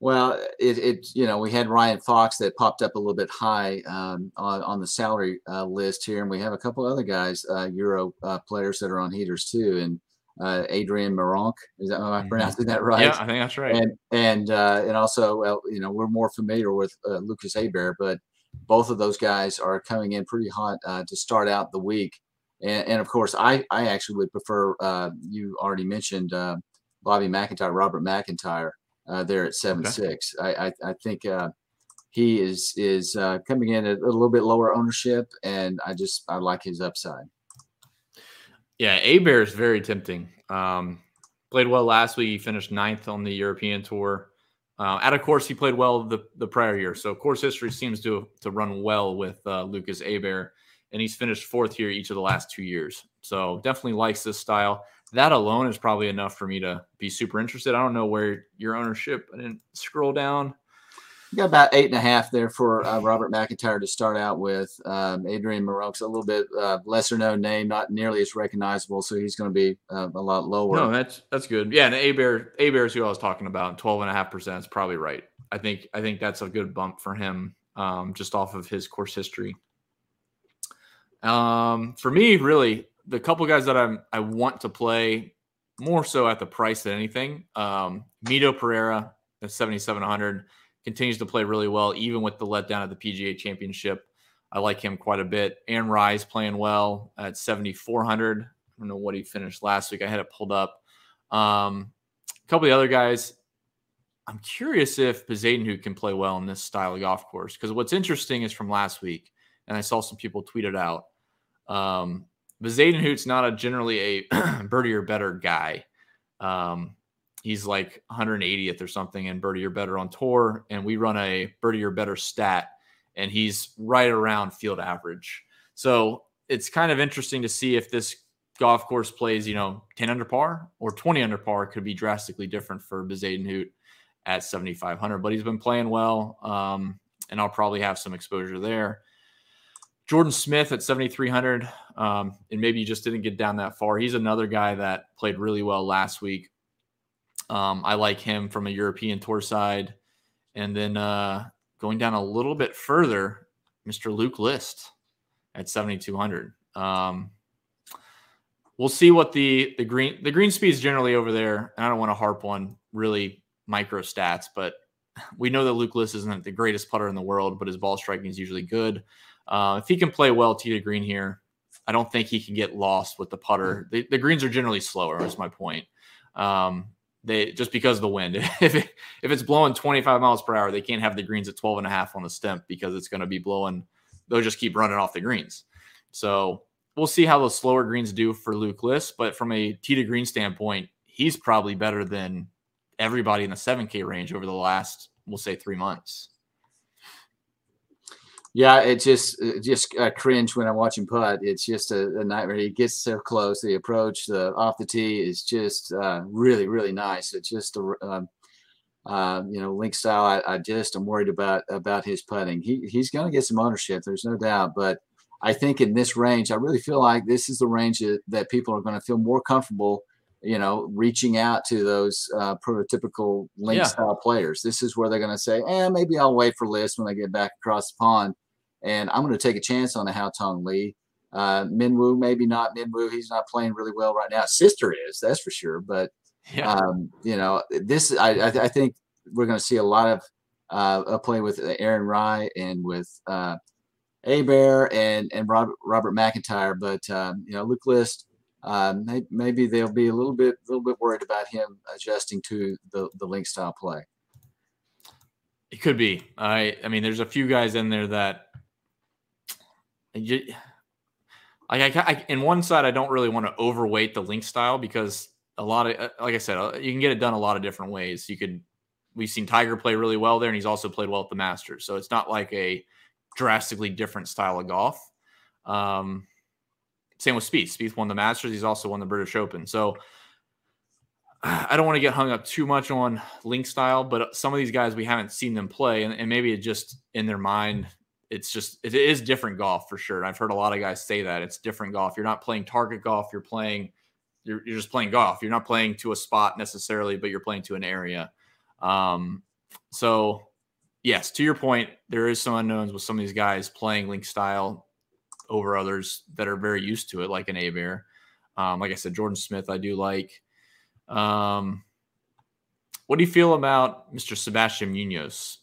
Well, it, it you know, we had Ryan Fox that popped up a little bit high um, on, on the salary uh, list here. And we have a couple other guys, uh, Euro uh, players that are on heaters too. And uh, Adrian Maronk. Is that how I pronounced that right? Yeah, I think that's right. And and uh, and also, uh, you know, we're more familiar with uh, Lucas Hebert, but both of those guys are coming in pretty hot uh, to start out the week. And, and of course, I I actually would prefer. Uh, you already mentioned uh, Bobby McIntyre, Robert MacIntyre, uh, there at seven six. Okay. I, I I think uh, he is is uh, coming in at a little bit lower ownership, and I just I like his upside. Yeah, Hebert is very tempting. Um, played well last week. He finished ninth on the European Tour. Uh, at a course, he played well the, the prior year. So course history seems to to run well with uh, Lucas Hebert, and he's finished fourth here each of the last two years. So definitely likes this style. That alone is probably enough for me to be super interested. I don't know where your ownership. I didn't scroll down. You got about eight and a half there for uh, Robert MacIntyre to start out with. Um, Adrian Maronk's a little bit uh, lesser known name, not nearly as recognizable, so he's going to be uh, a lot lower. No, that's that's good. Yeah, and Hebert, Hebert is who I was talking about. Twelve and a half percent is probably right. I think I think that's a good bump for him, um, just off of his course history. Um, for me, really, the couple guys that I'm I want to play more so at the price than anything. Um, Mito Pereira at seventy seven hundred. Continues to play really well, even with the letdown at the P G A Championship. I like him quite a bit. Aaron Rye's playing well at seventy-four hundred. I don't know what he finished last week. I had it pulled up. Um, a couple of the other guys, I'm curious if Bezuidenhout can play well in this style of golf course. Because what's interesting is from last week, and I saw some people tweet it out, um, Bezuidenhout's not a generally a birdie or better guy. Um He's like one hundred eightieth or something in birdie or better on tour, and we run a birdie or better stat, and he's right around field average. So it's kind of interesting to see if this golf course plays, you know, ten under par or twenty under par could be drastically different for Bezuidenhout at seventy-five hundred. But he's been playing well, um, and I'll probably have some exposure there. Jordan Smith at seventy-three hundred, um, and maybe you just didn't get down that far. He's another guy that played really well last week. Um, I like him from a European Tour side. And then uh, going down a little bit further, Mister Luke List at seventy-two hundred. Um, we'll see what the, the green, the green speed is generally over there. And I don't want to harp on really micro stats, but we know that Luke List isn't the greatest putter in the world, but his ball striking is usually good. Uh, if he can play well tee to green here, I don't think he can get lost with the putter. The, the greens are generally slower, is my point. Um, They just because of the wind, if it, if it's blowing twenty-five miles per hour, they can't have the greens at twelve and a half on the stump because it's going to be blowing. They'll just keep running off the greens. So we'll see how those slower greens do for Luke List. But from a tee to green standpoint, he's probably better than everybody in the seven K range over the last, we'll say, three months. Yeah, it just it just uh, cringe when I'm watching putt. It's just a, a nightmare. He gets so close. The approach, the off the tee is just uh, really, really nice. It's just a um, uh, you know link style. I, I just am worried about about his putting. He he's going to get some ownership. There's no doubt. But I think in this range, I really feel like this is the range that, that people are going to feel more comfortable. You know, reaching out to those uh, prototypical link yeah. style players. This is where they're going to say, "Eh, maybe I'll wait for List when I get back across the pond." And I'm going to take a chance on a Hao-Tung Lee. Uh, Minwoo, maybe not Minwoo. He's not playing really well right now. Sister is, that's for sure. But, yeah. um, you know, this I, I, I think we're going to see a lot of uh, a play with Aaron Rye and with uh, Hebert and, and Robert, Robert MacIntyre. But, um, you know, Luke List, um, may, maybe they'll be a little bit, little bit worried about him adjusting to the, the link style play. It could be. I, I mean, there's a few guys in there that, Like I, I, in one side, I don't really want to overweight the link style because a lot of, like I said, you can get it done a lot of different ways. You could, we've seen Tiger play really well there, and he's also played well at the Masters. So it's not like a drastically different style of golf. Um, same with Spieth. Spieth won the Masters. He's also won the British Open. So I don't want to get hung up too much on link style, but some of these guys we haven't seen them play, and, and maybe it just in their mind. It's just, it is different golf for sure. And I've heard a lot of guys say that it's different golf. You're not playing target golf. You're playing, you're, you're just playing golf. You're not playing to a spot necessarily, but you're playing to an area. Um, so yes, to your point, there is some unknowns with some of these guys playing link style over others that are very used to it, like an Hebert. Um, like I said, Jordan Smith, I do like. Um, what do you feel about Mister Sebastian Munoz?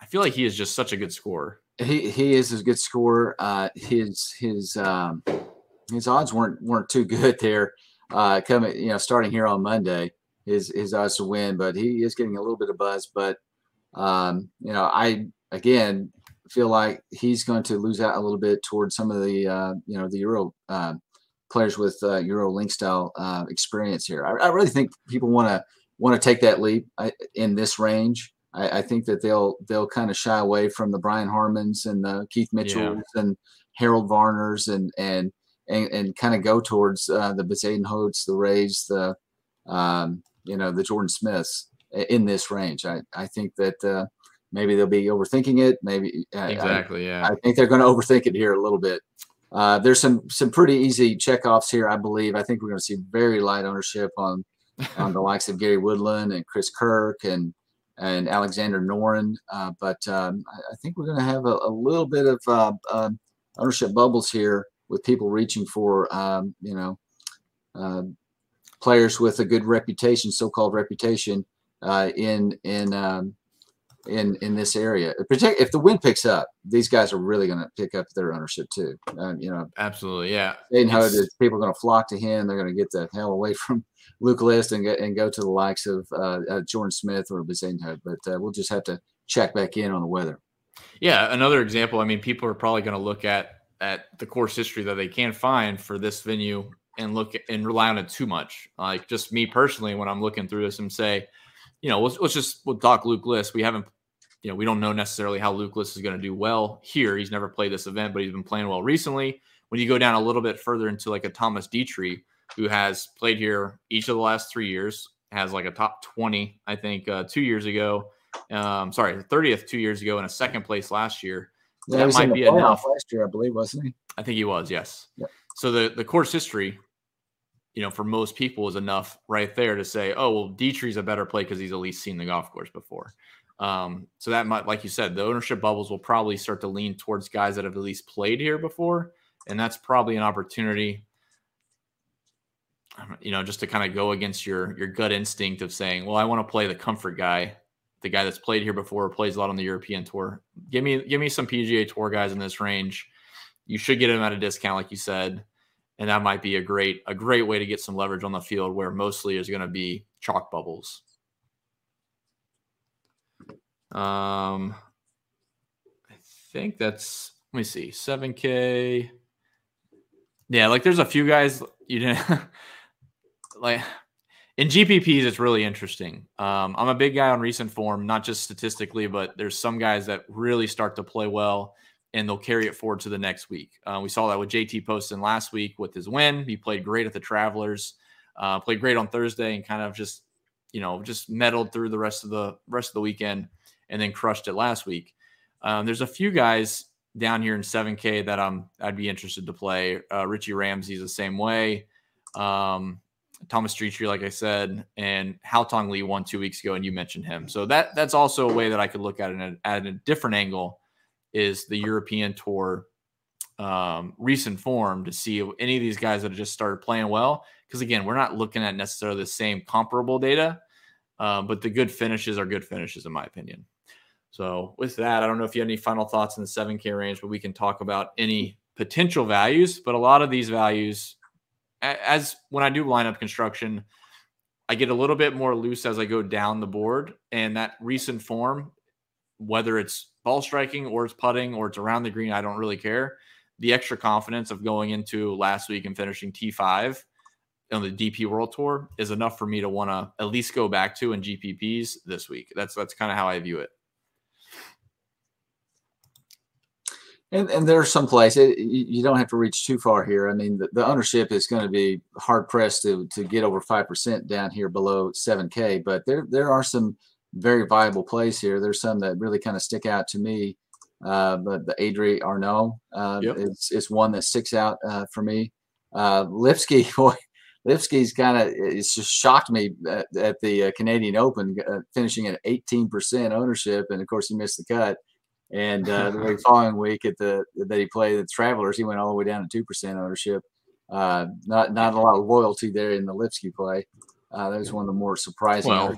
I feel like he is just such a good scorer. He he is a good scorer. Uh, his his um, his odds weren't weren't too good there. Uh, coming, you know, starting here on Monday, his his odds to win, but he is getting a little bit of buzz. But um, you know, I again feel like he's going to lose out a little bit towards some of the uh, you know the Euro uh, players with uh, Euro Link style uh, experience here. I, I really think people want to want to take that leap in this range. I, I think that they'll they'll kind of shy away from the Brian Harmons and the Keith Mitchells yeah. and Harold Varners and and and, and kind of go towards uh, the Bezuidenhouts, the Rays, the um, you know the Jordan Smiths in this range. I I think that uh, maybe they'll be overthinking it. Maybe exactly. I, yeah, I think they're going to overthink it here a little bit. Uh, there's some some pretty easy checkoffs here, I believe. I think we're going to see very light ownership on on the likes of Gary Woodland and Chris Kirk and. and Alexander Norin, uh, but um, I, I think we're going to have a, a little bit of uh, uh, ownership bubbles here with people reaching for, um, you know, uh, players with a good reputation, so-called reputation, uh, in in um, in in this area. If the wind picks up, these guys are really going to pick up their ownership too. Um, you know, absolutely, yeah. They know that people are going to flock to him. They're going to get the hell away from Luke List and, get, and go to the likes of uh, uh, Jordan Smith or Bezuidenhout, but uh, we'll just have to check back in on the weather. Yeah, another example, I mean, people are probably going to look at at the course history that they can find for this venue and look at, and rely on it too much. Like just me personally, when I'm looking through this and say, you know, let's, let's just we'll talk Luke List. We haven't, you know, we don't know necessarily how Luke List is going to do well here. He's never played this event, but he's been playing well recently. When you go down a little bit further into like a Thomas Detry, who has played here each of the last three years, has like a top twenty, I think, uh, two years ago. Um, sorry, thirtieth two years ago and a second place last year. Yeah, that might be enough. Last year, I believe, wasn't he? I think he was, yes. Yep. So the, the course history, you know, for most people is enough right there to say, oh, well, Detry's a better play because he's at least seen the golf course before. Um, so that might, like you said, the ownership bubbles will probably start to lean towards guys that have at least played here before. And that's probably an opportunity, you know, just to kind of go against your your gut instinct of saying, well, I want to play the comfort guy, the guy that's played here before, plays a lot on the European tour. Give me give me some P G A Tour guys in this range. You should get them at a discount, like you said, and that might be a great a great way to get some leverage on the field where mostly is going to be chalk bubbles. Um, I think that's, let me see, seven K. Yeah, like there's a few guys you didn't – like in G P Ps, it's really interesting. Um, I'm a big guy on recent form, not just statistically, but there's some guys that really start to play well and they'll carry it forward to the next week. Uh, we saw that with J T Poston last week with his win. He played great at the Travelers, uh, played great on Thursday and kind of just, you know, just meddled through the rest of the rest of the weekend and then crushed it last week. Um, there's a few guys down here in seven K that I'm, I'd be interested to play. Uh, Richie Ramsey's the same way. Um, Thomas Detry, like I said, and Haotong Lee won two weeks ago, and you mentioned him. So that that's also a way that I could look at it at, at a different angle is the European Tour um, recent form to see any of these guys that have just started playing well. Because, again, we're not looking at necessarily the same comparable data, uh, but the good finishes are good finishes in my opinion. So with that, I don't know if you have any final thoughts in the seven K range, but we can talk about any potential values. But a lot of these values – as when I do lineup construction, I get a little bit more loose as I go down the board, and that recent form, whether it's ball striking or it's putting or it's around the green, I don't really care. The extra confidence of going into last week and finishing T five on the D P World Tour is enough for me to want to at least go back to in G P Ps this week. That's, that's kind of how I view it. And, and there are some places you don't have to reach too far here. I mean, the, the ownership is going to be hard pressed to to get over five percent down here below seven K. But there there are some very viable plays here. There's some that really kind of stick out to me. Uh, but the Adrie Arnault uh, yep. is is one that sticks out uh, for me. Uh, Lipsky, boy, Lipsky's kind of it's just shocked me at, at the uh, Canadian Open, uh, finishing at eighteen percent ownership, and of course he missed the cut. And uh, the following week at the that he played the Travelers, he went all the way down to two percent ownership. Uh, not not a lot of loyalty there in the Lipsky play. Uh, that was one of the more surprising. Well,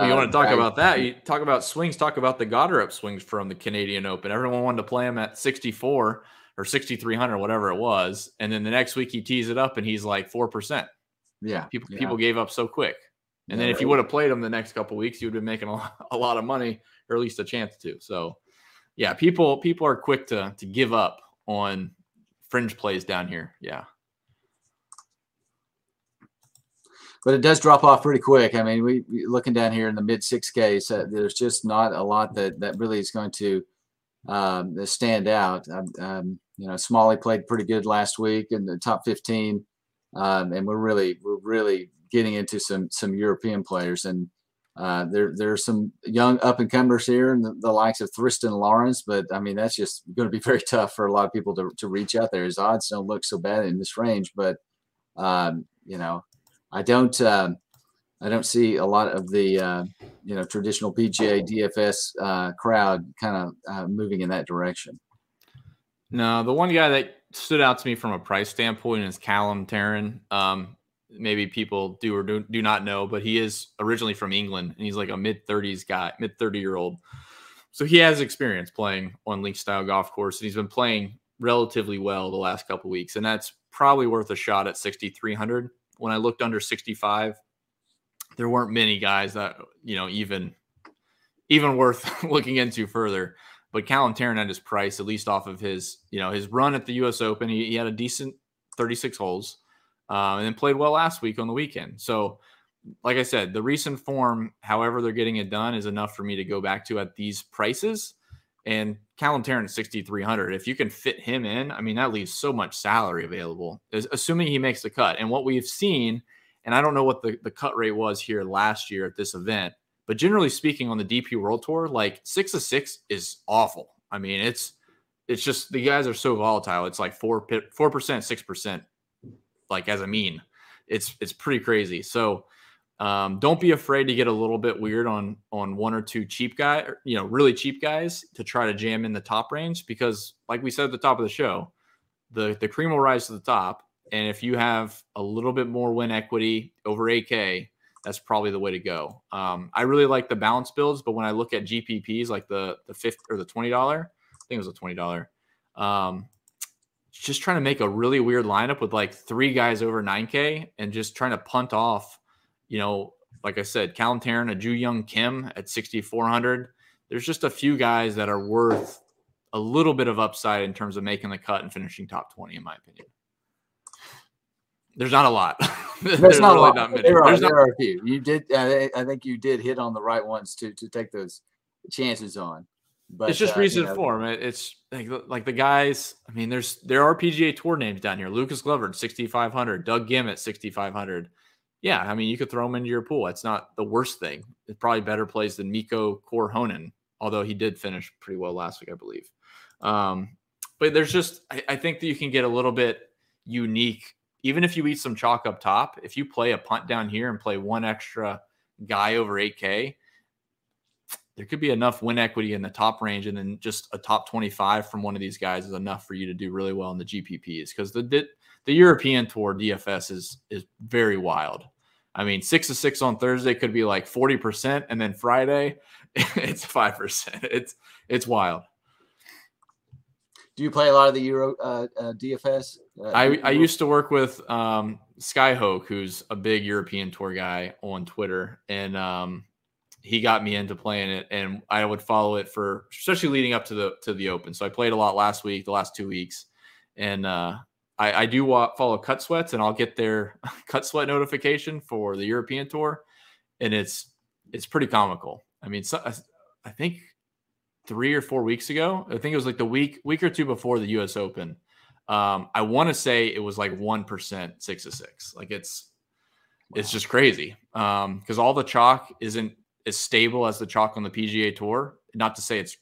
uh, you want to talk I, about that? You talk about swings. Talk about the Goddard upswings from the Canadian Open. Everyone wanted to play him at sixty-four or sixty-three hundred, whatever it was. And then the next week he tees it up and he's like four percent. Yeah, people yeah. people gave up so quick. And yeah, then if right. you would have played him the next couple of weeks, you would have been making a, a lot of money, or at least a chance to. So, yeah, people people are quick to to give up on fringe plays down here. Yeah. But it does drop off pretty quick. I mean, we, we looking down here in the mid six Ks, uh, there's just not a lot that, that really is going to um, stand out. Um, um, you know, Smalley played pretty good last week in the top fifteen, um, and we're really we're really getting into some some European players, and uh, there there are some young up and comers here, and the, the likes of Thriston Lawrence. But I mean, that's just going to be very tough for a lot of people to to reach out there. His odds don't look so bad in this range, but um, you know. I don't, uh, I don't see a lot of the, uh, you know, traditional P G A D F S uh, crowd kind of uh, moving in that direction. No, the one guy that stood out to me from a price standpoint is Callum Tarran. Um, maybe people do or do, do not know, but he is originally from England, and he's like a mid thirties guy, mid thirty year old. So he has experience playing on links style golf course, and he's been playing relatively well the last couple of weeks, and that's probably worth a shot at sixty-three hundred. When I looked under sixty-five, there weren't many guys that, you know, even even worth looking into further. But Callum Tarran at his price, at least off of his, you know, his run at the U S Open, he, he had a decent thirty-six holes uh, and then played well last week on the weekend. So, like I said, the recent form, however they're getting it done, is enough for me to go back to at these prices. And Callum Tarran at sixty-three hundred, if you can fit him in, I mean, that leaves so much salary available, assuming he makes the cut. And what we've seen, and I don't know what the, the cut rate was here last year at this event, but generally speaking on the D P World Tour, like six of six is awful. I mean, it's it's just the guys are so volatile. It's like four, four percent, six percent, like as a mean. It's it's pretty crazy. So Um, don't be afraid to get a little bit weird on on one or two cheap guy, you know, really cheap guys to try to jam in the top range, because like we said at the top of the show, the, the cream will rise to the top. And if you have a little bit more win equity over eight K, that's probably the way to go. Um, I really like the balance builds, but when I look at G P Ps, like the the fifth or the twenty dollar, I think it was a twenty dollar, um, just trying to make a really weird lineup with like three guys over nine K and just trying to punt off. You know, like I said, Callum Tarran, a Ju Young Kim at sixty-four hundred. There's just a few guys that are worth a little bit of upside in terms of making the cut and finishing top twenty, in my opinion. There's not a lot. There's, There's not really a lot. Not many. There, are, There's there not... are a few. You did. I, I think you did hit on the right ones to to take those chances on. But it's just uh, recent you know, form. It's like, like the guys. I mean, there's there are P G A Tour names down here. Lucas Glover at sixty-five hundred. Doug Gim at sixty-five hundred. Yeah, I mean, you could throw him into your pool. It's not the worst thing. It's probably better plays than Mikko Korhonen, although he did finish pretty well last week, I believe. Um, but there's just, I, I think that you can get a little bit unique. Even if you eat some chalk up top, if you play a punt down here and play one extra guy over eight K, there could be enough win equity in the top range. And then just a top twenty-five from one of these guys is enough for you to do really well in the G P Ps, because the, the the European Tour D F S is is very wild. I mean, six to six on Thursday could be like forty percent, and then Friday, it's five percent. It's it's wild. Do you play a lot of the Euro uh, uh, D F S? Uh, I, Euro? I used to work with um, Skyhoke, who's a big European Tour guy on Twitter, and um, he got me into playing it, and I would follow it for, especially leading up to the to the Open. So I played a lot last week, the last two weeks, and uh, I, I do follow Cut Sweats, and I'll get their Cut Sweat notification for the European Tour, and it's it's pretty comical. I mean, so, I think three or four weeks ago, I think it was like the week week or two before the U S Open. Um, I want to say it was like one percent six to six. Like it's wow. It's just crazy because um, all the chalk isn't as stable as the chalk on the P G A Tour. Not to say it's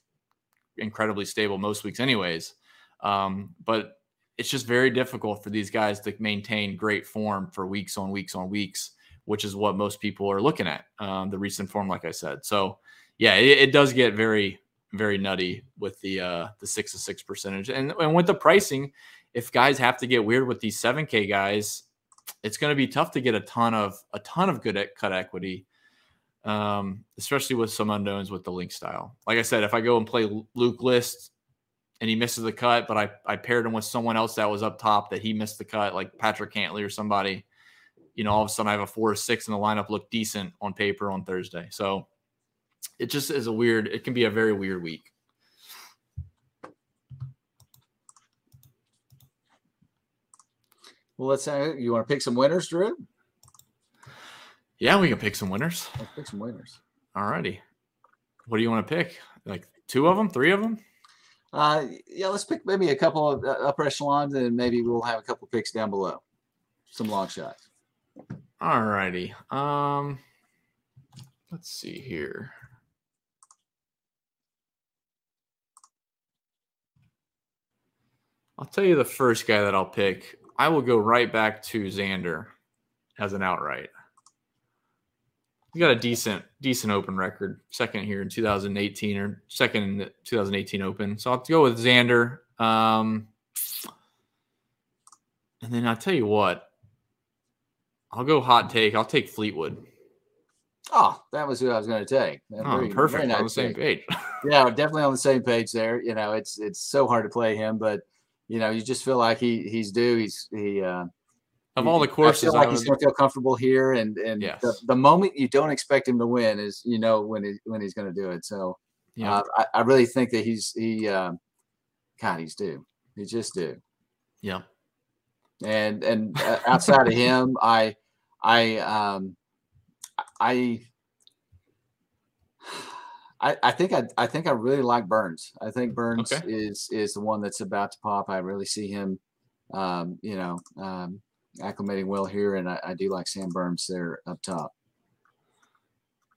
incredibly stable most weeks, anyways, um, but it's just very difficult for these guys to maintain great form for weeks on weeks on weeks, which is what most people are looking at, um, the recent form, like I said. So, yeah, it, it does get very, very nutty with the uh, the six to six percentage. And, and with the pricing, if guys have to get weird with these seven K guys, it's going to be tough to get a ton of a ton of good at cut equity, um, especially with some unknowns with the link style. Like I said, if I go and play Luke List and he misses the cut, but I, I paired him with someone else that was up top that he missed the cut, like Patrick Cantley or somebody, you know, all of a sudden I have a four or six and the lineup looked decent on paper on Thursday. So it just is a weird, it can be a very weird week. Well, let's say you want to pick some winners, Drew? Yeah, we can pick some winners. Let's pick some winners. All righty. What do you want to pick? Like two of them, three of them? Uh, yeah, let's pick maybe a couple of upper echelons, and maybe we'll have a couple picks down below. Some long shots. All righty. Um, let's see here. I'll tell you the first guy that I'll pick. I will go right back to Xander as an outright. He got a decent, decent open record, second here in two thousand eighteen or second in the two thousand eighteen Open. So I'll have to go with Xander. Um, and then I'll tell you what, I'll go hot take. I'll take Fleetwood. Oh, that was who I was going to take. Oh, very, perfect. Very nice on the same take. Page. Yeah, definitely on the same page there. You know, it's it's so hard to play him, but you know, you just feel like he he's due. He's he uh, of all the courses, I feel like I was, he's going to feel comfortable here, and and yes. the, the moment you don't expect him to win is you know when he, when he's going to do it. So yeah, uh, I, I really think that he's he um, God, he's due. He's just due. Yeah, and and uh, outside of him, I I um I. I, I think I, I think I really like Burns. I think Burns okay. is is the one that's about to pop. I really see him, um, you know, um, acclimating well here, and I, I do like Sam Burns there up top.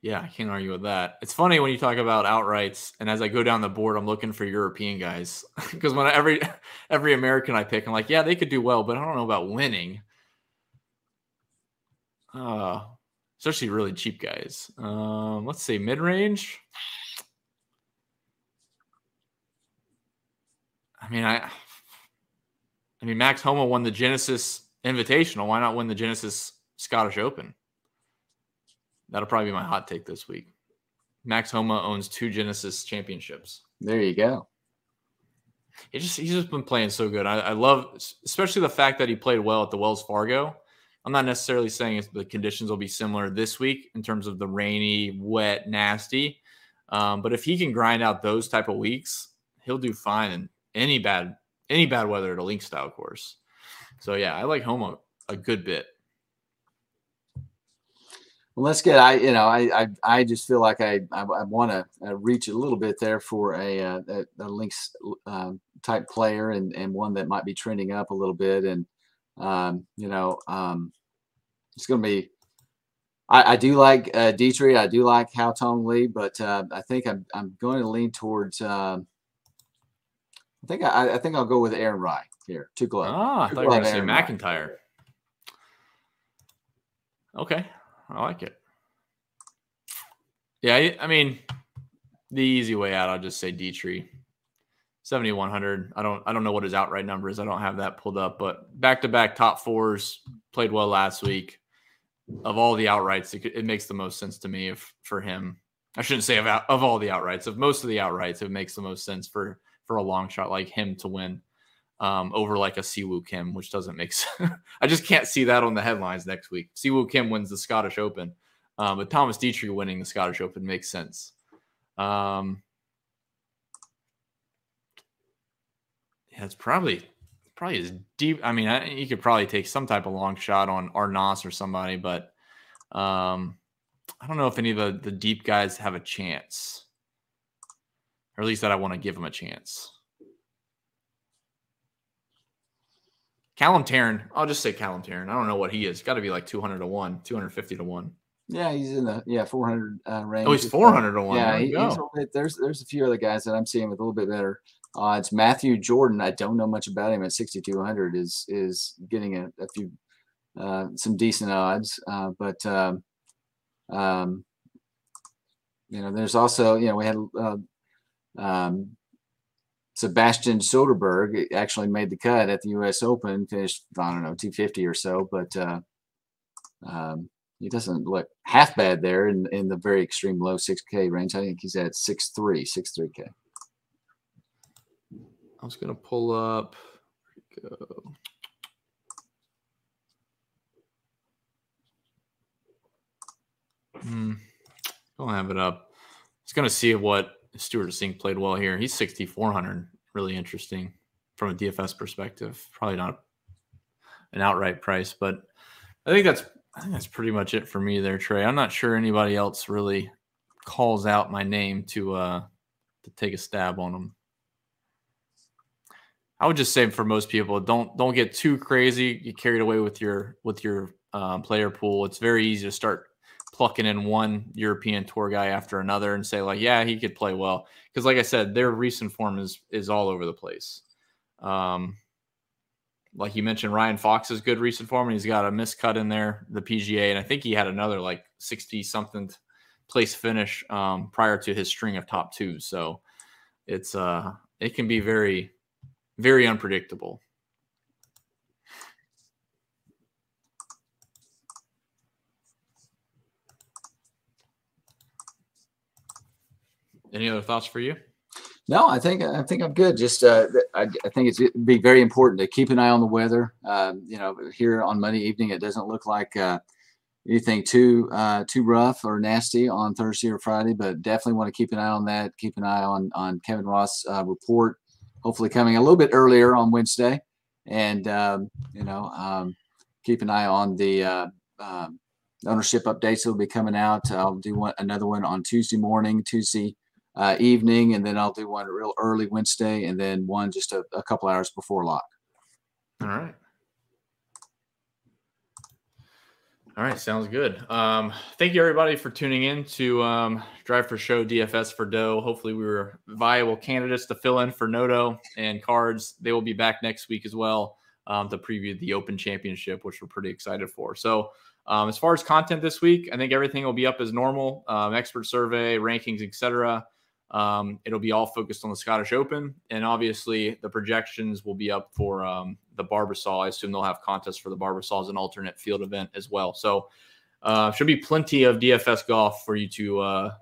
Yeah, I can't argue with that. It's funny when you talk about outrights, and as I go down the board, I'm looking for European guys because when I, every every American I pick, I'm like, yeah, they could do well, but I don't know about winning. Uh Especially really cheap guys. Um, let's say mid-range. I mean, I, I mean, Max Homa won the Genesis Invitational. Why not win the Genesis Scottish Open? That'll probably be my hot take this week. Max Homa owns two Genesis championships. There you go. It just he's just been playing so good. I, I love, especially the fact that he played well at the Wells Fargo. I'm not necessarily saying it's, the conditions will be similar this week in terms of the rainy, wet, nasty. Um, but if he can grind out those type of weeks, he'll do fine in any bad any bad weather at a link style course. So yeah, I like Homa a good bit. Well, let's get I you know I I, I just feel like I I, I want to reach a little bit there for a a, a links uh, type player and and one that might be trending up a little bit and. Um, you know, um, it's going to be, I, I do like, uh, Detry. I do like Hao Tong Lee, but, uh, I think I'm, I'm going to lean towards, um, I think, I, I think I'll go with Aaron Rye here. Too glad. Oh, I thought you were going to say MacIntyre. Okay. I like it. Yeah. I, I mean, the easy way out, I'll just say Detry. seventy-one hundred. I don't, I don't know what his outright number is. I don't have that pulled up, but back-to-back top fours played well last week. Of all the outrights, it, it makes the most sense to me if, for him. I shouldn't say of, of all the outrights. Of most of the outrights, it makes the most sense for, for a long shot like him to win um, over like a Siwoo Kim, which doesn't make sense. I just can't see that on the headlines next week. Siwoo Kim wins the Scottish Open, um, but Thomas Detry winning the Scottish Open makes sense. Um Yeah, it's probably probably as deep. I mean, I, you could probably take some type of long shot on Arnas or somebody, but um, I don't know if any of the, the deep guys have a chance, or at least that I want to give them a chance. Callum Tarrant. I'll just say Callum Tarrant. I don't know what he is. Got to be like two hundred to one, two hundred fifty to one. Yeah, he's in the yeah four hundred uh, range. Oh, he's four hundred to one. Yeah, he, he's bit, there's there's a few other guys that I'm seeing with a little bit better. Uh, it's Matthew Jordan. I don't know much about him at sixty-two hundred is, is getting a, a few, uh, some decent odds. Uh, but, um, um, you know, there's also, you know, we had, uh, um, Sebastian Soderbergh actually made the cut at the U S Open, finished, I don't know, two fifty or so, but uh, um, he doesn't look half bad there in, in the very extreme low six K range. I think he's at six three, six three K. I was going to pull up. Here we go. Hmm. Don't have it up. I was going to see what Stuart Sink played well here. He's sixty-four hundred. Really interesting from a D F S perspective. Probably not an outright price, but I think that's I think that's pretty much it for me there, Trey. I'm not sure anybody else really calls out my name to uh to take a stab on them. I would just say for most people, don't don't get too crazy. You carried away with your with your uh, player pool. It's very easy to start plucking in one European tour guy after another and say like, yeah, he could play well. Cause like I said, their recent form is, is all over the place. Um, like you mentioned, Ryan Fox's good recent form, and he's got a miscut in there, the P G A. And I think he had another like sixty something place finish um, prior to his string of top two. So it's uh, it can be very, very unpredictable. Any other thoughts for you? No, I think I think I'm good. Just uh, I, I think it's, it'd be very important to keep an eye on the weather. Um, you know, here on Monday evening, it doesn't look like uh, anything too uh, too rough or nasty on Thursday or Friday, but definitely want to keep an eye on that. Keep an eye on on Kevin Ross' uh, report, hopefully coming a little bit earlier on Wednesday, and um, you know, um, keep an eye on the uh, um, ownership updates that will be coming out. I'll do one another one on Tuesday morning, Tuesday. Uh, evening, and then I'll do one real early Wednesday, and then one just a, a couple hours before lock. All right. All right, sounds good. Um, thank you, everybody, for tuning in to um, Drive for Show, D F S for Doe. Hopefully we were viable candidates to fill in for Noto and Cards. They will be back next week as well um, to preview the Open Championship, which we're pretty excited for. So, Um, as far as content this week, I think everything will be up as normal, um, expert survey, rankings, et cetera. Um, it'll be all focused on the Scottish Open. And obviously the projections will be up for um, the Barbasol. I assume they'll have contests for the Barbasol as an alternate field event as well. So uh, should be plenty of D F S golf for you to, uh,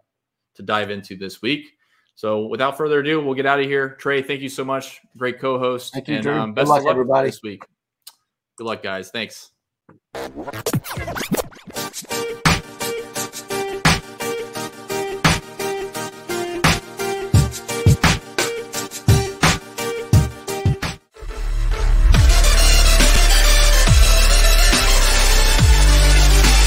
to dive into this week. So without further ado, we'll get out of here. Trey, thank you so much. Great co-host. Thank you, and um, best Good luck, of luck everybody. This week. Good luck, guys. Thanks. What?